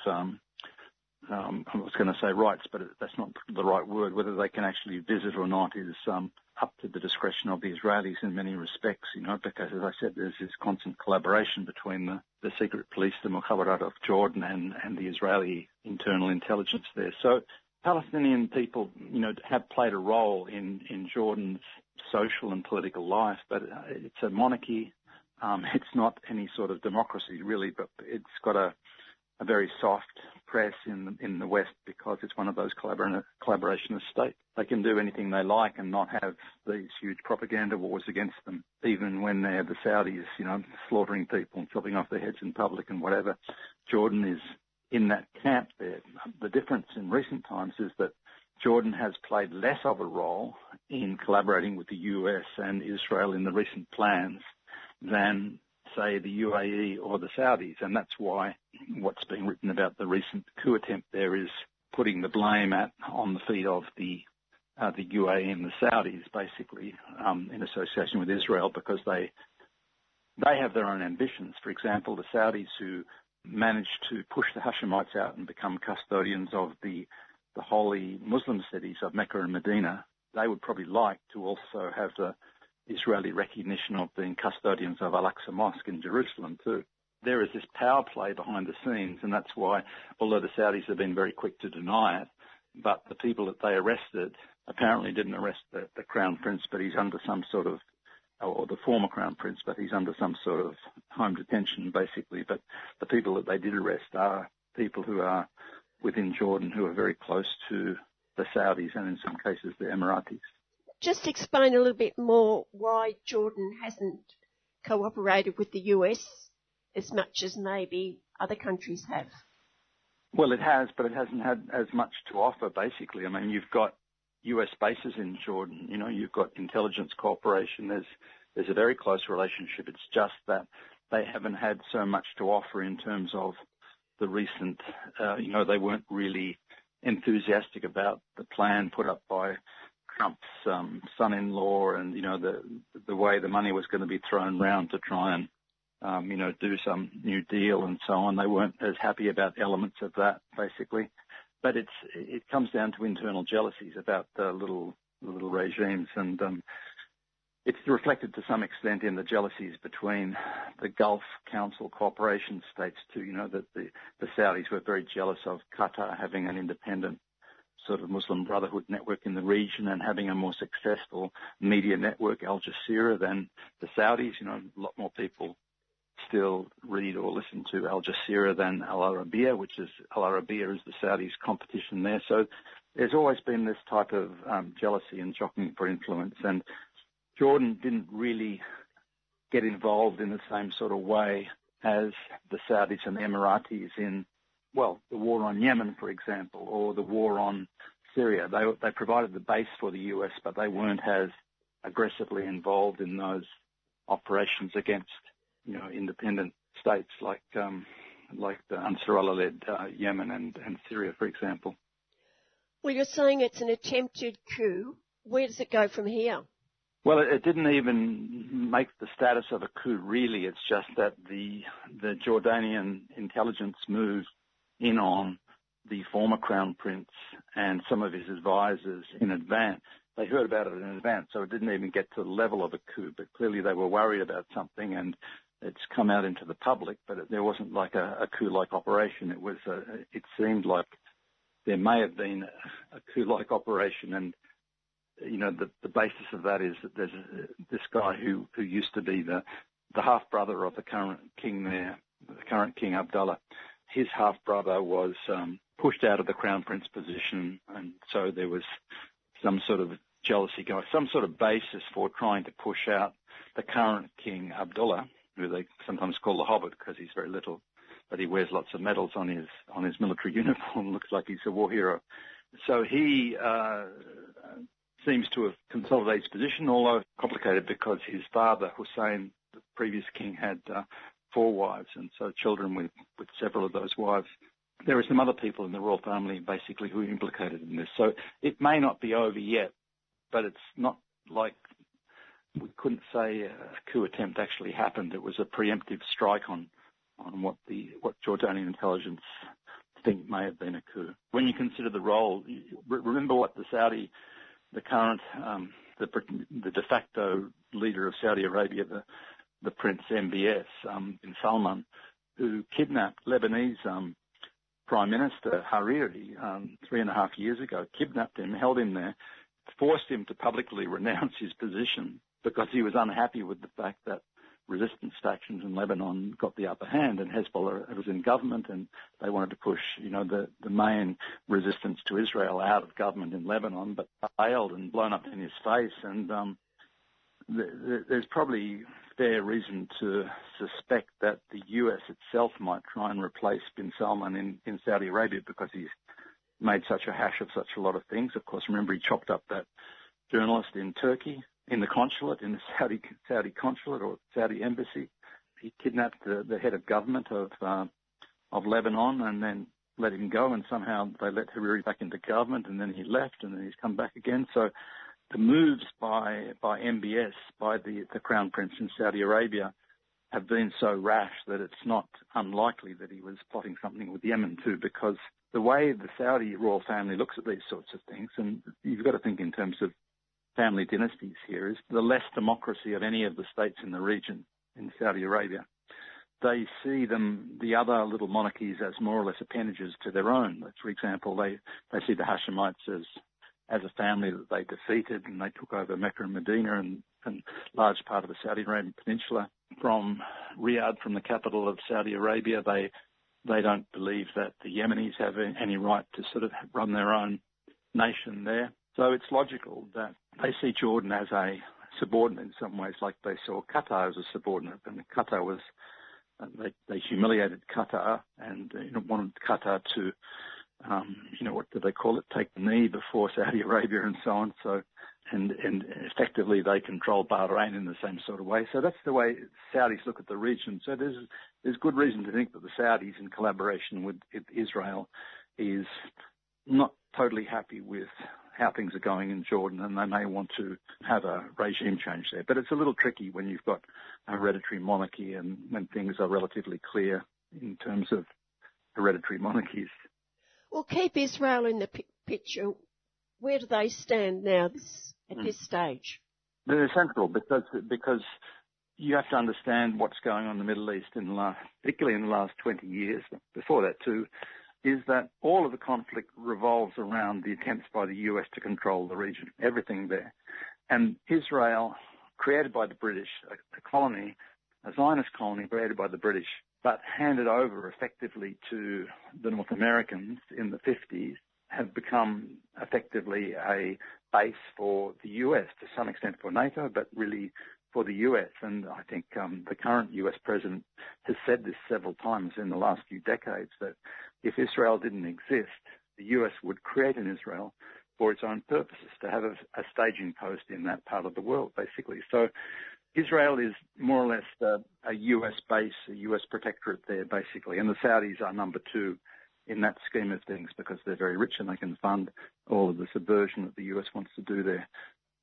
I was going to say rights, but that's not the right word. Whether they can actually visit or not is up to the discretion of the Israelis in many respects, because, as I said, there's this constant collaboration between the secret police, the Mukhabarat of Jordan, and the Israeli internal intelligence there. So Palestinian people, have played a role in Jordan's social and political life, but it's a monarchy. It's not any sort of democracy, really, but it's got a very soft press in the West because it's one of those collaborationist states. They can do anything they like and not have these huge propaganda wars against them, even when they're the Saudis, slaughtering people and chopping off their heads in public and whatever. Jordan is in that camp there. The difference in recent times is that Jordan has played less of a role in collaborating with the US and Israel in the recent plans than, say, the UAE or the Saudis, and that's why what's being written about the recent coup attempt there is putting the blame on the feet of the UAE and the Saudis, basically, in association with Israel, because they have their own ambitions. For example, the Saudis, who managed to push the Hashemites out and become custodians of the holy Muslim cities of Mecca and Medina, they would probably like to also have the Israeli recognition of being custodians of Al-Aqsa Mosque in Jerusalem too. There is this power play behind the scenes, and that's why, although the Saudis have been very quick to deny it, but the people that they arrested apparently didn't arrest the Crown Prince, but he's under some sort of, or the former Crown Prince, but he's under some sort of home detention, basically. But the people that they did arrest are people who are within Jordan, who are very close to the Saudis and in some cases the Emiratis. Just explain a little bit more why Jordan hasn't cooperated with the US as much as maybe other countries have. Well, it has, but it hasn't had as much to offer, basically. I mean, you've got US bases in Jordan, you've got intelligence cooperation. There's a very close relationship. It's just that they haven't had so much to offer in terms of the recent, they weren't really enthusiastic about the plan put up by Trump's son-in-law, and the way the money was going to be thrown around to try and do some new deal and so on. They weren't as happy about elements of that, basically. But it comes down to internal jealousies about the little regimes, and It's reflected to some extent in the jealousies between the Gulf Council cooperation states too. You know, that the Saudis were very jealous of Qatar having an independent sort of Muslim Brotherhood network in the region and having a more successful media network, Al Jazeera, than the Saudis. You know, a lot more people still read or listen to Al Jazeera than Al Arabiya, which is, Al Arabiya is the Saudis' competition there. So there's always been this type of jealousy and jockeying for influence. And Jordan didn't really get involved in the same sort of way as the Saudis and the Emiratis in, well, the war on Yemen, for example, or the war on Syria. They provided the base for the US, but they weren't as aggressively involved in those operations against, you know, independent states like the Ansarallah-led Yemen and Syria, for example. Well, you're saying it's an attempted coup. Where does it go from here? Well, it didn't even make the status of a coup, really. It's just that the Jordanian intelligence moved in on the former crown prince and some of his advisors in advance. They heard about it in advance, so it didn't even get to the level of a coup. But clearly they were worried about something, and it's come out into the public. But there wasn't like a coup-like operation. It was. It seemed like there may have been a coup-like operation, and you know, the basis of that is that there's this guy who used to be the half-brother of the current king there, the current King Abdullah. His half-brother was pushed out of the crown prince position, and so there was some sort of jealousy going, some sort of basis for trying to push out the current King Abdullah, who they sometimes call the Hobbit because he's very little, but he wears lots of medals on his military uniform, looks like he's a war hero. So he seems to have consolidated his position, although complicated because his father, Hussein, the previous king, had four wives, and so children with several of those wives. There are some other people in the royal family, basically, who are implicated in this. So it may not be over yet, but it's not like we couldn't say a coup attempt actually happened. It was a preemptive strike on what Jordanian intelligence think may have been a coup. When you consider the role, remember what the Saudi... the current, the de facto leader of Saudi Arabia, the Prince MBS, bin Salman, who kidnapped Lebanese Prime Minister Hariri 3.5 years ago, kidnapped him, held him there, forced him to publicly renounce his position because he was unhappy with the fact that resistance factions in Lebanon got the upper hand, and Hezbollah was in government, and they wanted to push, you know, the main resistance to Israel out of government in Lebanon, but failed and blown up in his face. And there's probably fair reason to suspect that the US itself might try and replace bin Salman in Saudi Arabia because he's made such a hash of such a lot of things. Of course, remember he chopped up that journalist in Turkey, in the consulate, in the Saudi consulate or Saudi embassy. He kidnapped the head of government of Lebanon and then let him go, and somehow they let Hariri back into government, and then he left, and then he's come back again. So the moves by MBS, by the crown prince in Saudi Arabia, have been so rash that it's not unlikely that he was plotting something with Yemen too, because the way the Saudi royal family looks at these sorts of things, and you've got to think in terms of family dynasties here, is the less democracy of any of the states in the region in Saudi Arabia. They see them, the other little monarchies, as more or less appendages to their own. For example, they see the Hashemites as a family that they defeated, and they took over Mecca and Medina and large part of the Saudi Arabian Peninsula. From Riyadh, from the capital of Saudi Arabia, they don't believe that the Yemenis have any right to sort of run their own nation there. So it's logical that they see Jordan as a subordinate in some ways, like they saw Qatar as a subordinate. And Qatar was, they humiliated Qatar and wanted Qatar to, what do they call it, take the knee before Saudi Arabia and so on. So, and effectively they control Bahrain in the same sort of way. So that's the way Saudis look at the region. So there's good reason to think that the Saudis, in collaboration with Israel, is not totally happy with how things are going in Jordan, and they may want to have a regime change there. But it's a little tricky when you've got a hereditary monarchy and when things are relatively clear in terms of hereditary monarchies. Well, keep Israel in the picture. Where do they stand now at this stage? They're central because you have to understand what's going on in the Middle East, particularly in the last 20 years, before that too, is that all of the conflict revolves around the attempts by the US to control the region, everything there. And Israel, created by the British, a Zionist colony created by the British, but handed over effectively to the North Americans in the 50s, have become effectively a base for the US, to some extent for NATO, but really for the US. And I think the current US president has said this several times in the last few decades, that if Israel didn't exist, the US would create an Israel for its own purposes, to have a staging post in that part of the world, basically. So Israel is more or less a US base, a US protectorate there, basically. And the Saudis are number two in that scheme of things because they're very rich and they can fund all of the subversion that the US wants to do there.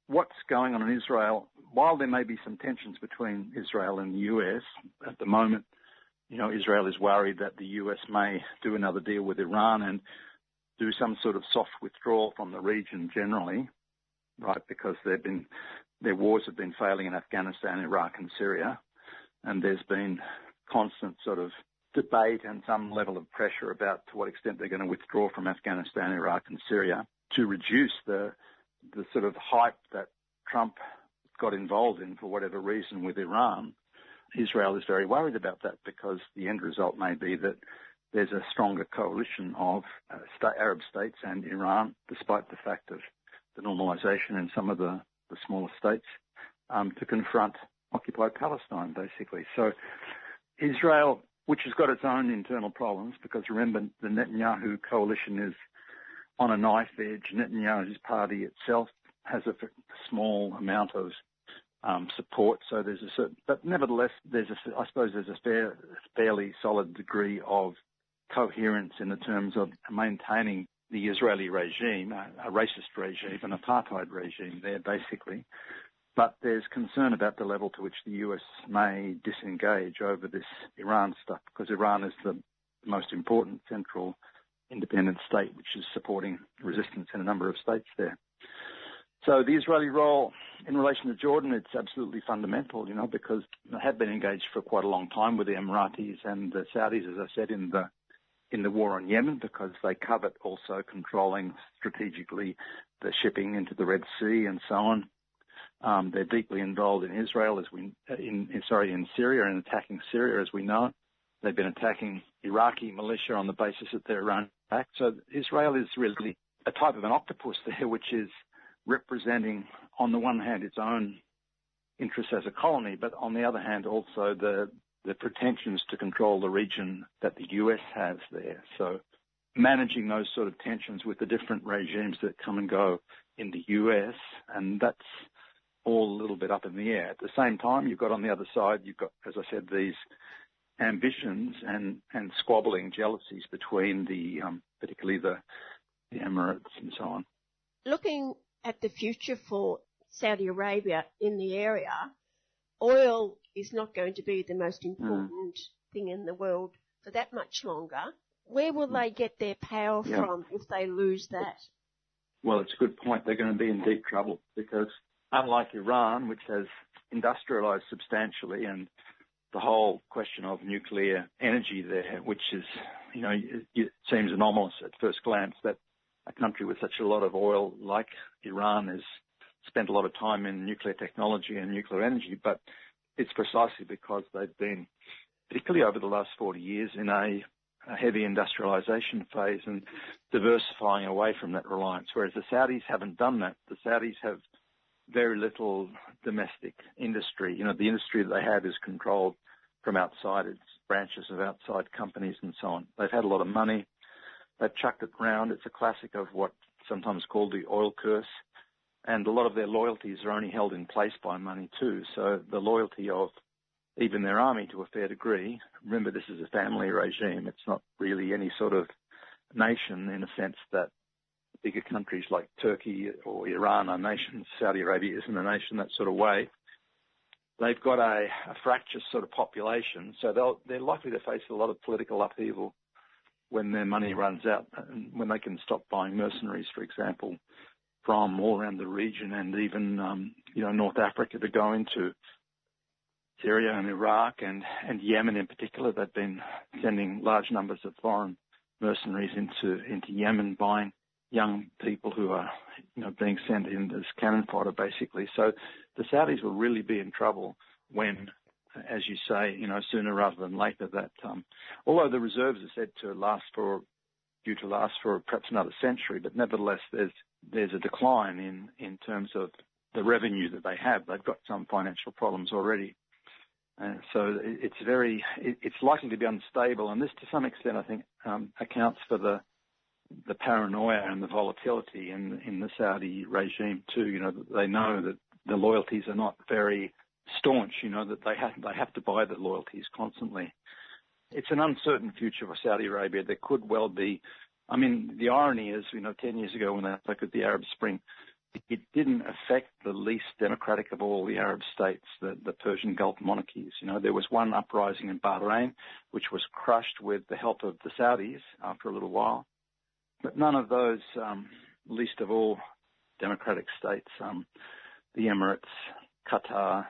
What's going on in Israel, while there may be some tensions between Israel and the US at the moment, Israel is worried that the US may do another deal with Iran and do some sort of soft withdrawal from the region generally, right, because their wars have been failing in Afghanistan, Iraq and Syria, and there's been constant sort of debate and some level of pressure about to what extent they're going to withdraw from Afghanistan, Iraq and Syria to reduce the sort of hype that Trump got involved in for whatever reason with Iran. Israel is very worried about that because the end result may be that there's a stronger coalition of Arab states and Iran, despite the fact of the normalization in some of the smaller states, to confront occupied Palestine, basically. So Israel, which has got its own internal problems, because remember the Netanyahu coalition is on a knife edge. Netanyahu's party itself has a small amount of support, so there's but nevertheless, I suppose there's a fairly solid degree of coherence in the terms of maintaining the Israeli regime, a racist regime, an apartheid regime there, basically. But there's concern about the level to which the US may disengage over this Iran stuff, because Iran is the most important central independent state, which is supporting resistance in a number of states there. So the Israeli role in relation to Jordan, it's absolutely fundamental, because they have been engaged for quite a long time with the Emiratis and the Saudis, as I said, in the war on Yemen, because they covet also controlling strategically the shipping into the Red Sea and so on. They're deeply involved in Israel, in Syria, and attacking Syria as we know it. They've been attacking Iraqi militia on the basis that they're run back. So Israel is really a type of an octopus there, which is representing, on the one hand, its own interests as a colony, but on the other hand, also the pretensions to control the region that the US has there. So managing those sort of tensions with the different regimes that come and go in the US, and that's all a little bit up in the air. At the same time, you've got on the other side, you've got, as I said, these ambitions and squabbling jealousies between particularly the Emirates and so on. Looking at the future for Saudi Arabia in the area, oil is not going to be the most important thing in the world for that much longer. Where will they get their power from if they lose that? Well, it's a good point. They're going to be in deep trouble because unlike Iran, which has industrialized substantially, and the whole question of nuclear energy there, which is, it seems anomalous at first glance that a country with such a lot of oil like Iran has spent a lot of time in nuclear technology and nuclear energy, but it's precisely because they've been, particularly over the last 40 years, in a heavy industrialization phase and diversifying away from that reliance, whereas the Saudis haven't done that. The Saudis have very little domestic industry. The industry that they have is controlled from outside. It's branches of outside companies and so on. They've had a lot of money. They've chucked it round. It's a classic of what's sometimes called the oil curse. And a lot of their loyalties are only held in place by money too. So the loyalty of even their army to a fair degree, remember this is a family regime. It's not really any sort of nation in a sense that bigger countries like Turkey or Iran are nations. Saudi Arabia isn't a nation, that sort of way. They've got a fractious sort of population, so they're likely to face a lot of political upheaval when their money runs out and when they can stop buying mercenaries, for example, from all around the region, and even North Africa, to go into Syria and Iraq and Yemen in particular. They've been sending large numbers of foreign mercenaries into Yemen, buying young people who are being sent in as cannon fodder, basically. So the Saudis will really be in trouble when, as you say, sooner rather than later. That although the reserves are said to last for perhaps another century, but nevertheless there's a decline in terms of the revenue that they have. They've got some financial problems already. So it's likely to be unstable, and this to some extent I think accounts for the paranoia and the volatility in the Saudi regime too. They know that the loyalties are not very staunch. That they have to buy the loyalties constantly. It's an uncertain future for Saudi Arabia. There could well be. I mean, the irony is, 10 years ago when they looked at the Arab Spring, it didn't affect the least democratic of all the Arab states, the Persian Gulf monarchies. There was one uprising in Bahrain, which was crushed with the help of the Saudis after a little while. But none of those, least of all democratic states, the Emirates, Qatar,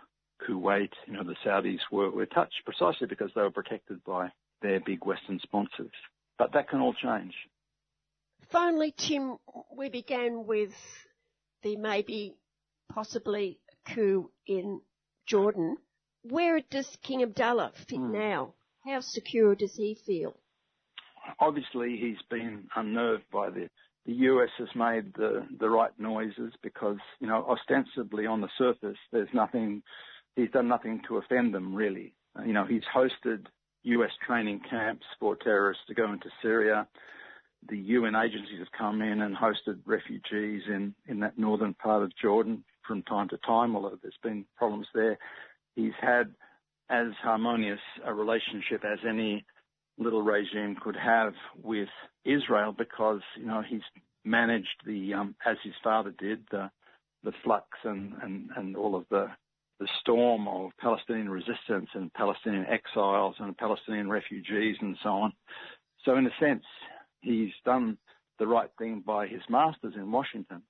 Kuwait, the Saudis were touched precisely because they were protected by their big Western sponsors. But that can all change. Finally, Tim, we began with the maybe, possibly coup in Jordan. Where does King Abdullah fit now? How secure does he feel? Obviously, he's been unnerved by this. The US has made the right noises because, ostensibly on the surface, there's nothing. He's done nothing to offend them, really. He's hosted US training camps for terrorists to go into Syria. The UN agencies have come in and hosted refugees in that northern part of Jordan from time to time, although there's been problems there. He's had as harmonious a relationship as any little regime could have with Israel because, he's managed as his father did, the flux and all of the storm of Palestinian resistance and Palestinian exiles and Palestinian refugees and so on. So in a sense, he's done the right thing by his masters in Washington,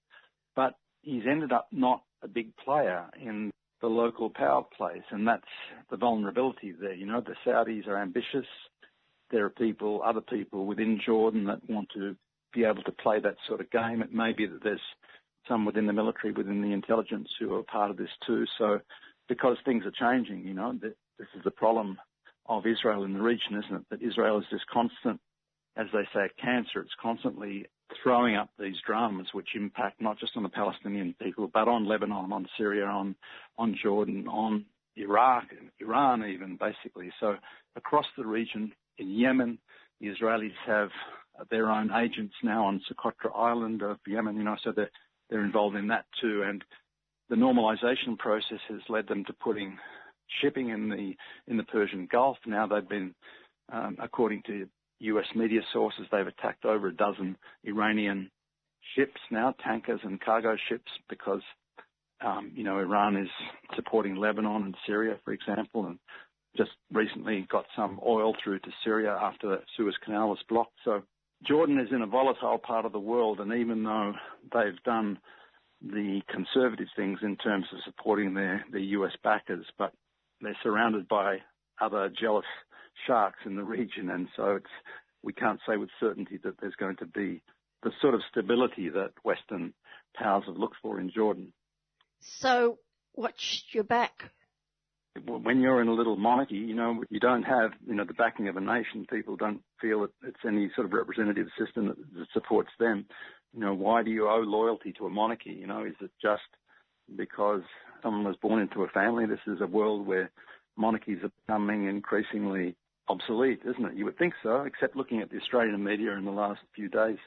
but he's ended up not a big player in the local power plays, and that's the vulnerability there. The Saudis are ambitious. There are other people within Jordan that want to be able to play that sort of game. It may be that there's some within the military, within the intelligence who are part of this too. So because things are changing, this is the problem of Israel in the region, isn't it? That Israel is this constant, as they say, a cancer. It's constantly throwing up these dramas which impact not just on the Palestinian people, but on Lebanon, on Syria, on Jordan, on Iraq, and Iran even, basically. So across the region, in Yemen, the Israelis have their own agents now on Socotra Island of Yemen, so they're involved in that too. And the normalization process has led them to putting shipping in the Persian Gulf. Now they've been, according to U.S. media sources, they've attacked over a dozen Iranian ships now, tankers and cargo ships, because, Iran is supporting Lebanon and Syria, for example, and just recently got some oil through to Syria after the Suez Canal was blocked. So Jordan is in a volatile part of the world, and even though they've done the conservative things in terms of supporting their U.S. backers, but they're surrounded by other jealous sharks in the region, and so we can't say with certainty that there's going to be the sort of stability that Western powers have looked for in Jordan. So watch your back. When you're in a little monarchy, you don't have, the backing of a nation. People don't feel that it's any sort of representative system that supports them. Why do you owe loyalty to a monarchy? Is it just because someone was born into a family? This is a world where monarchies are becoming increasingly obsolete, isn't it? You would think so, except looking at the Australian media in the last few days.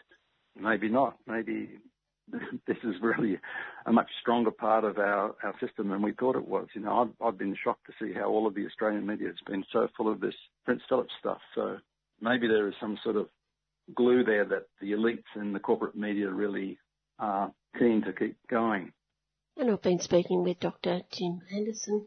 Maybe not. Maybe this is really a much stronger part of our system than we thought it was. I've been shocked to see how all of the Australian media has been so full of this Prince Philip stuff. So maybe there is some sort of glue there that the elites and the corporate media really are keen to keep going. And I've been speaking with Dr. Tim Anderson.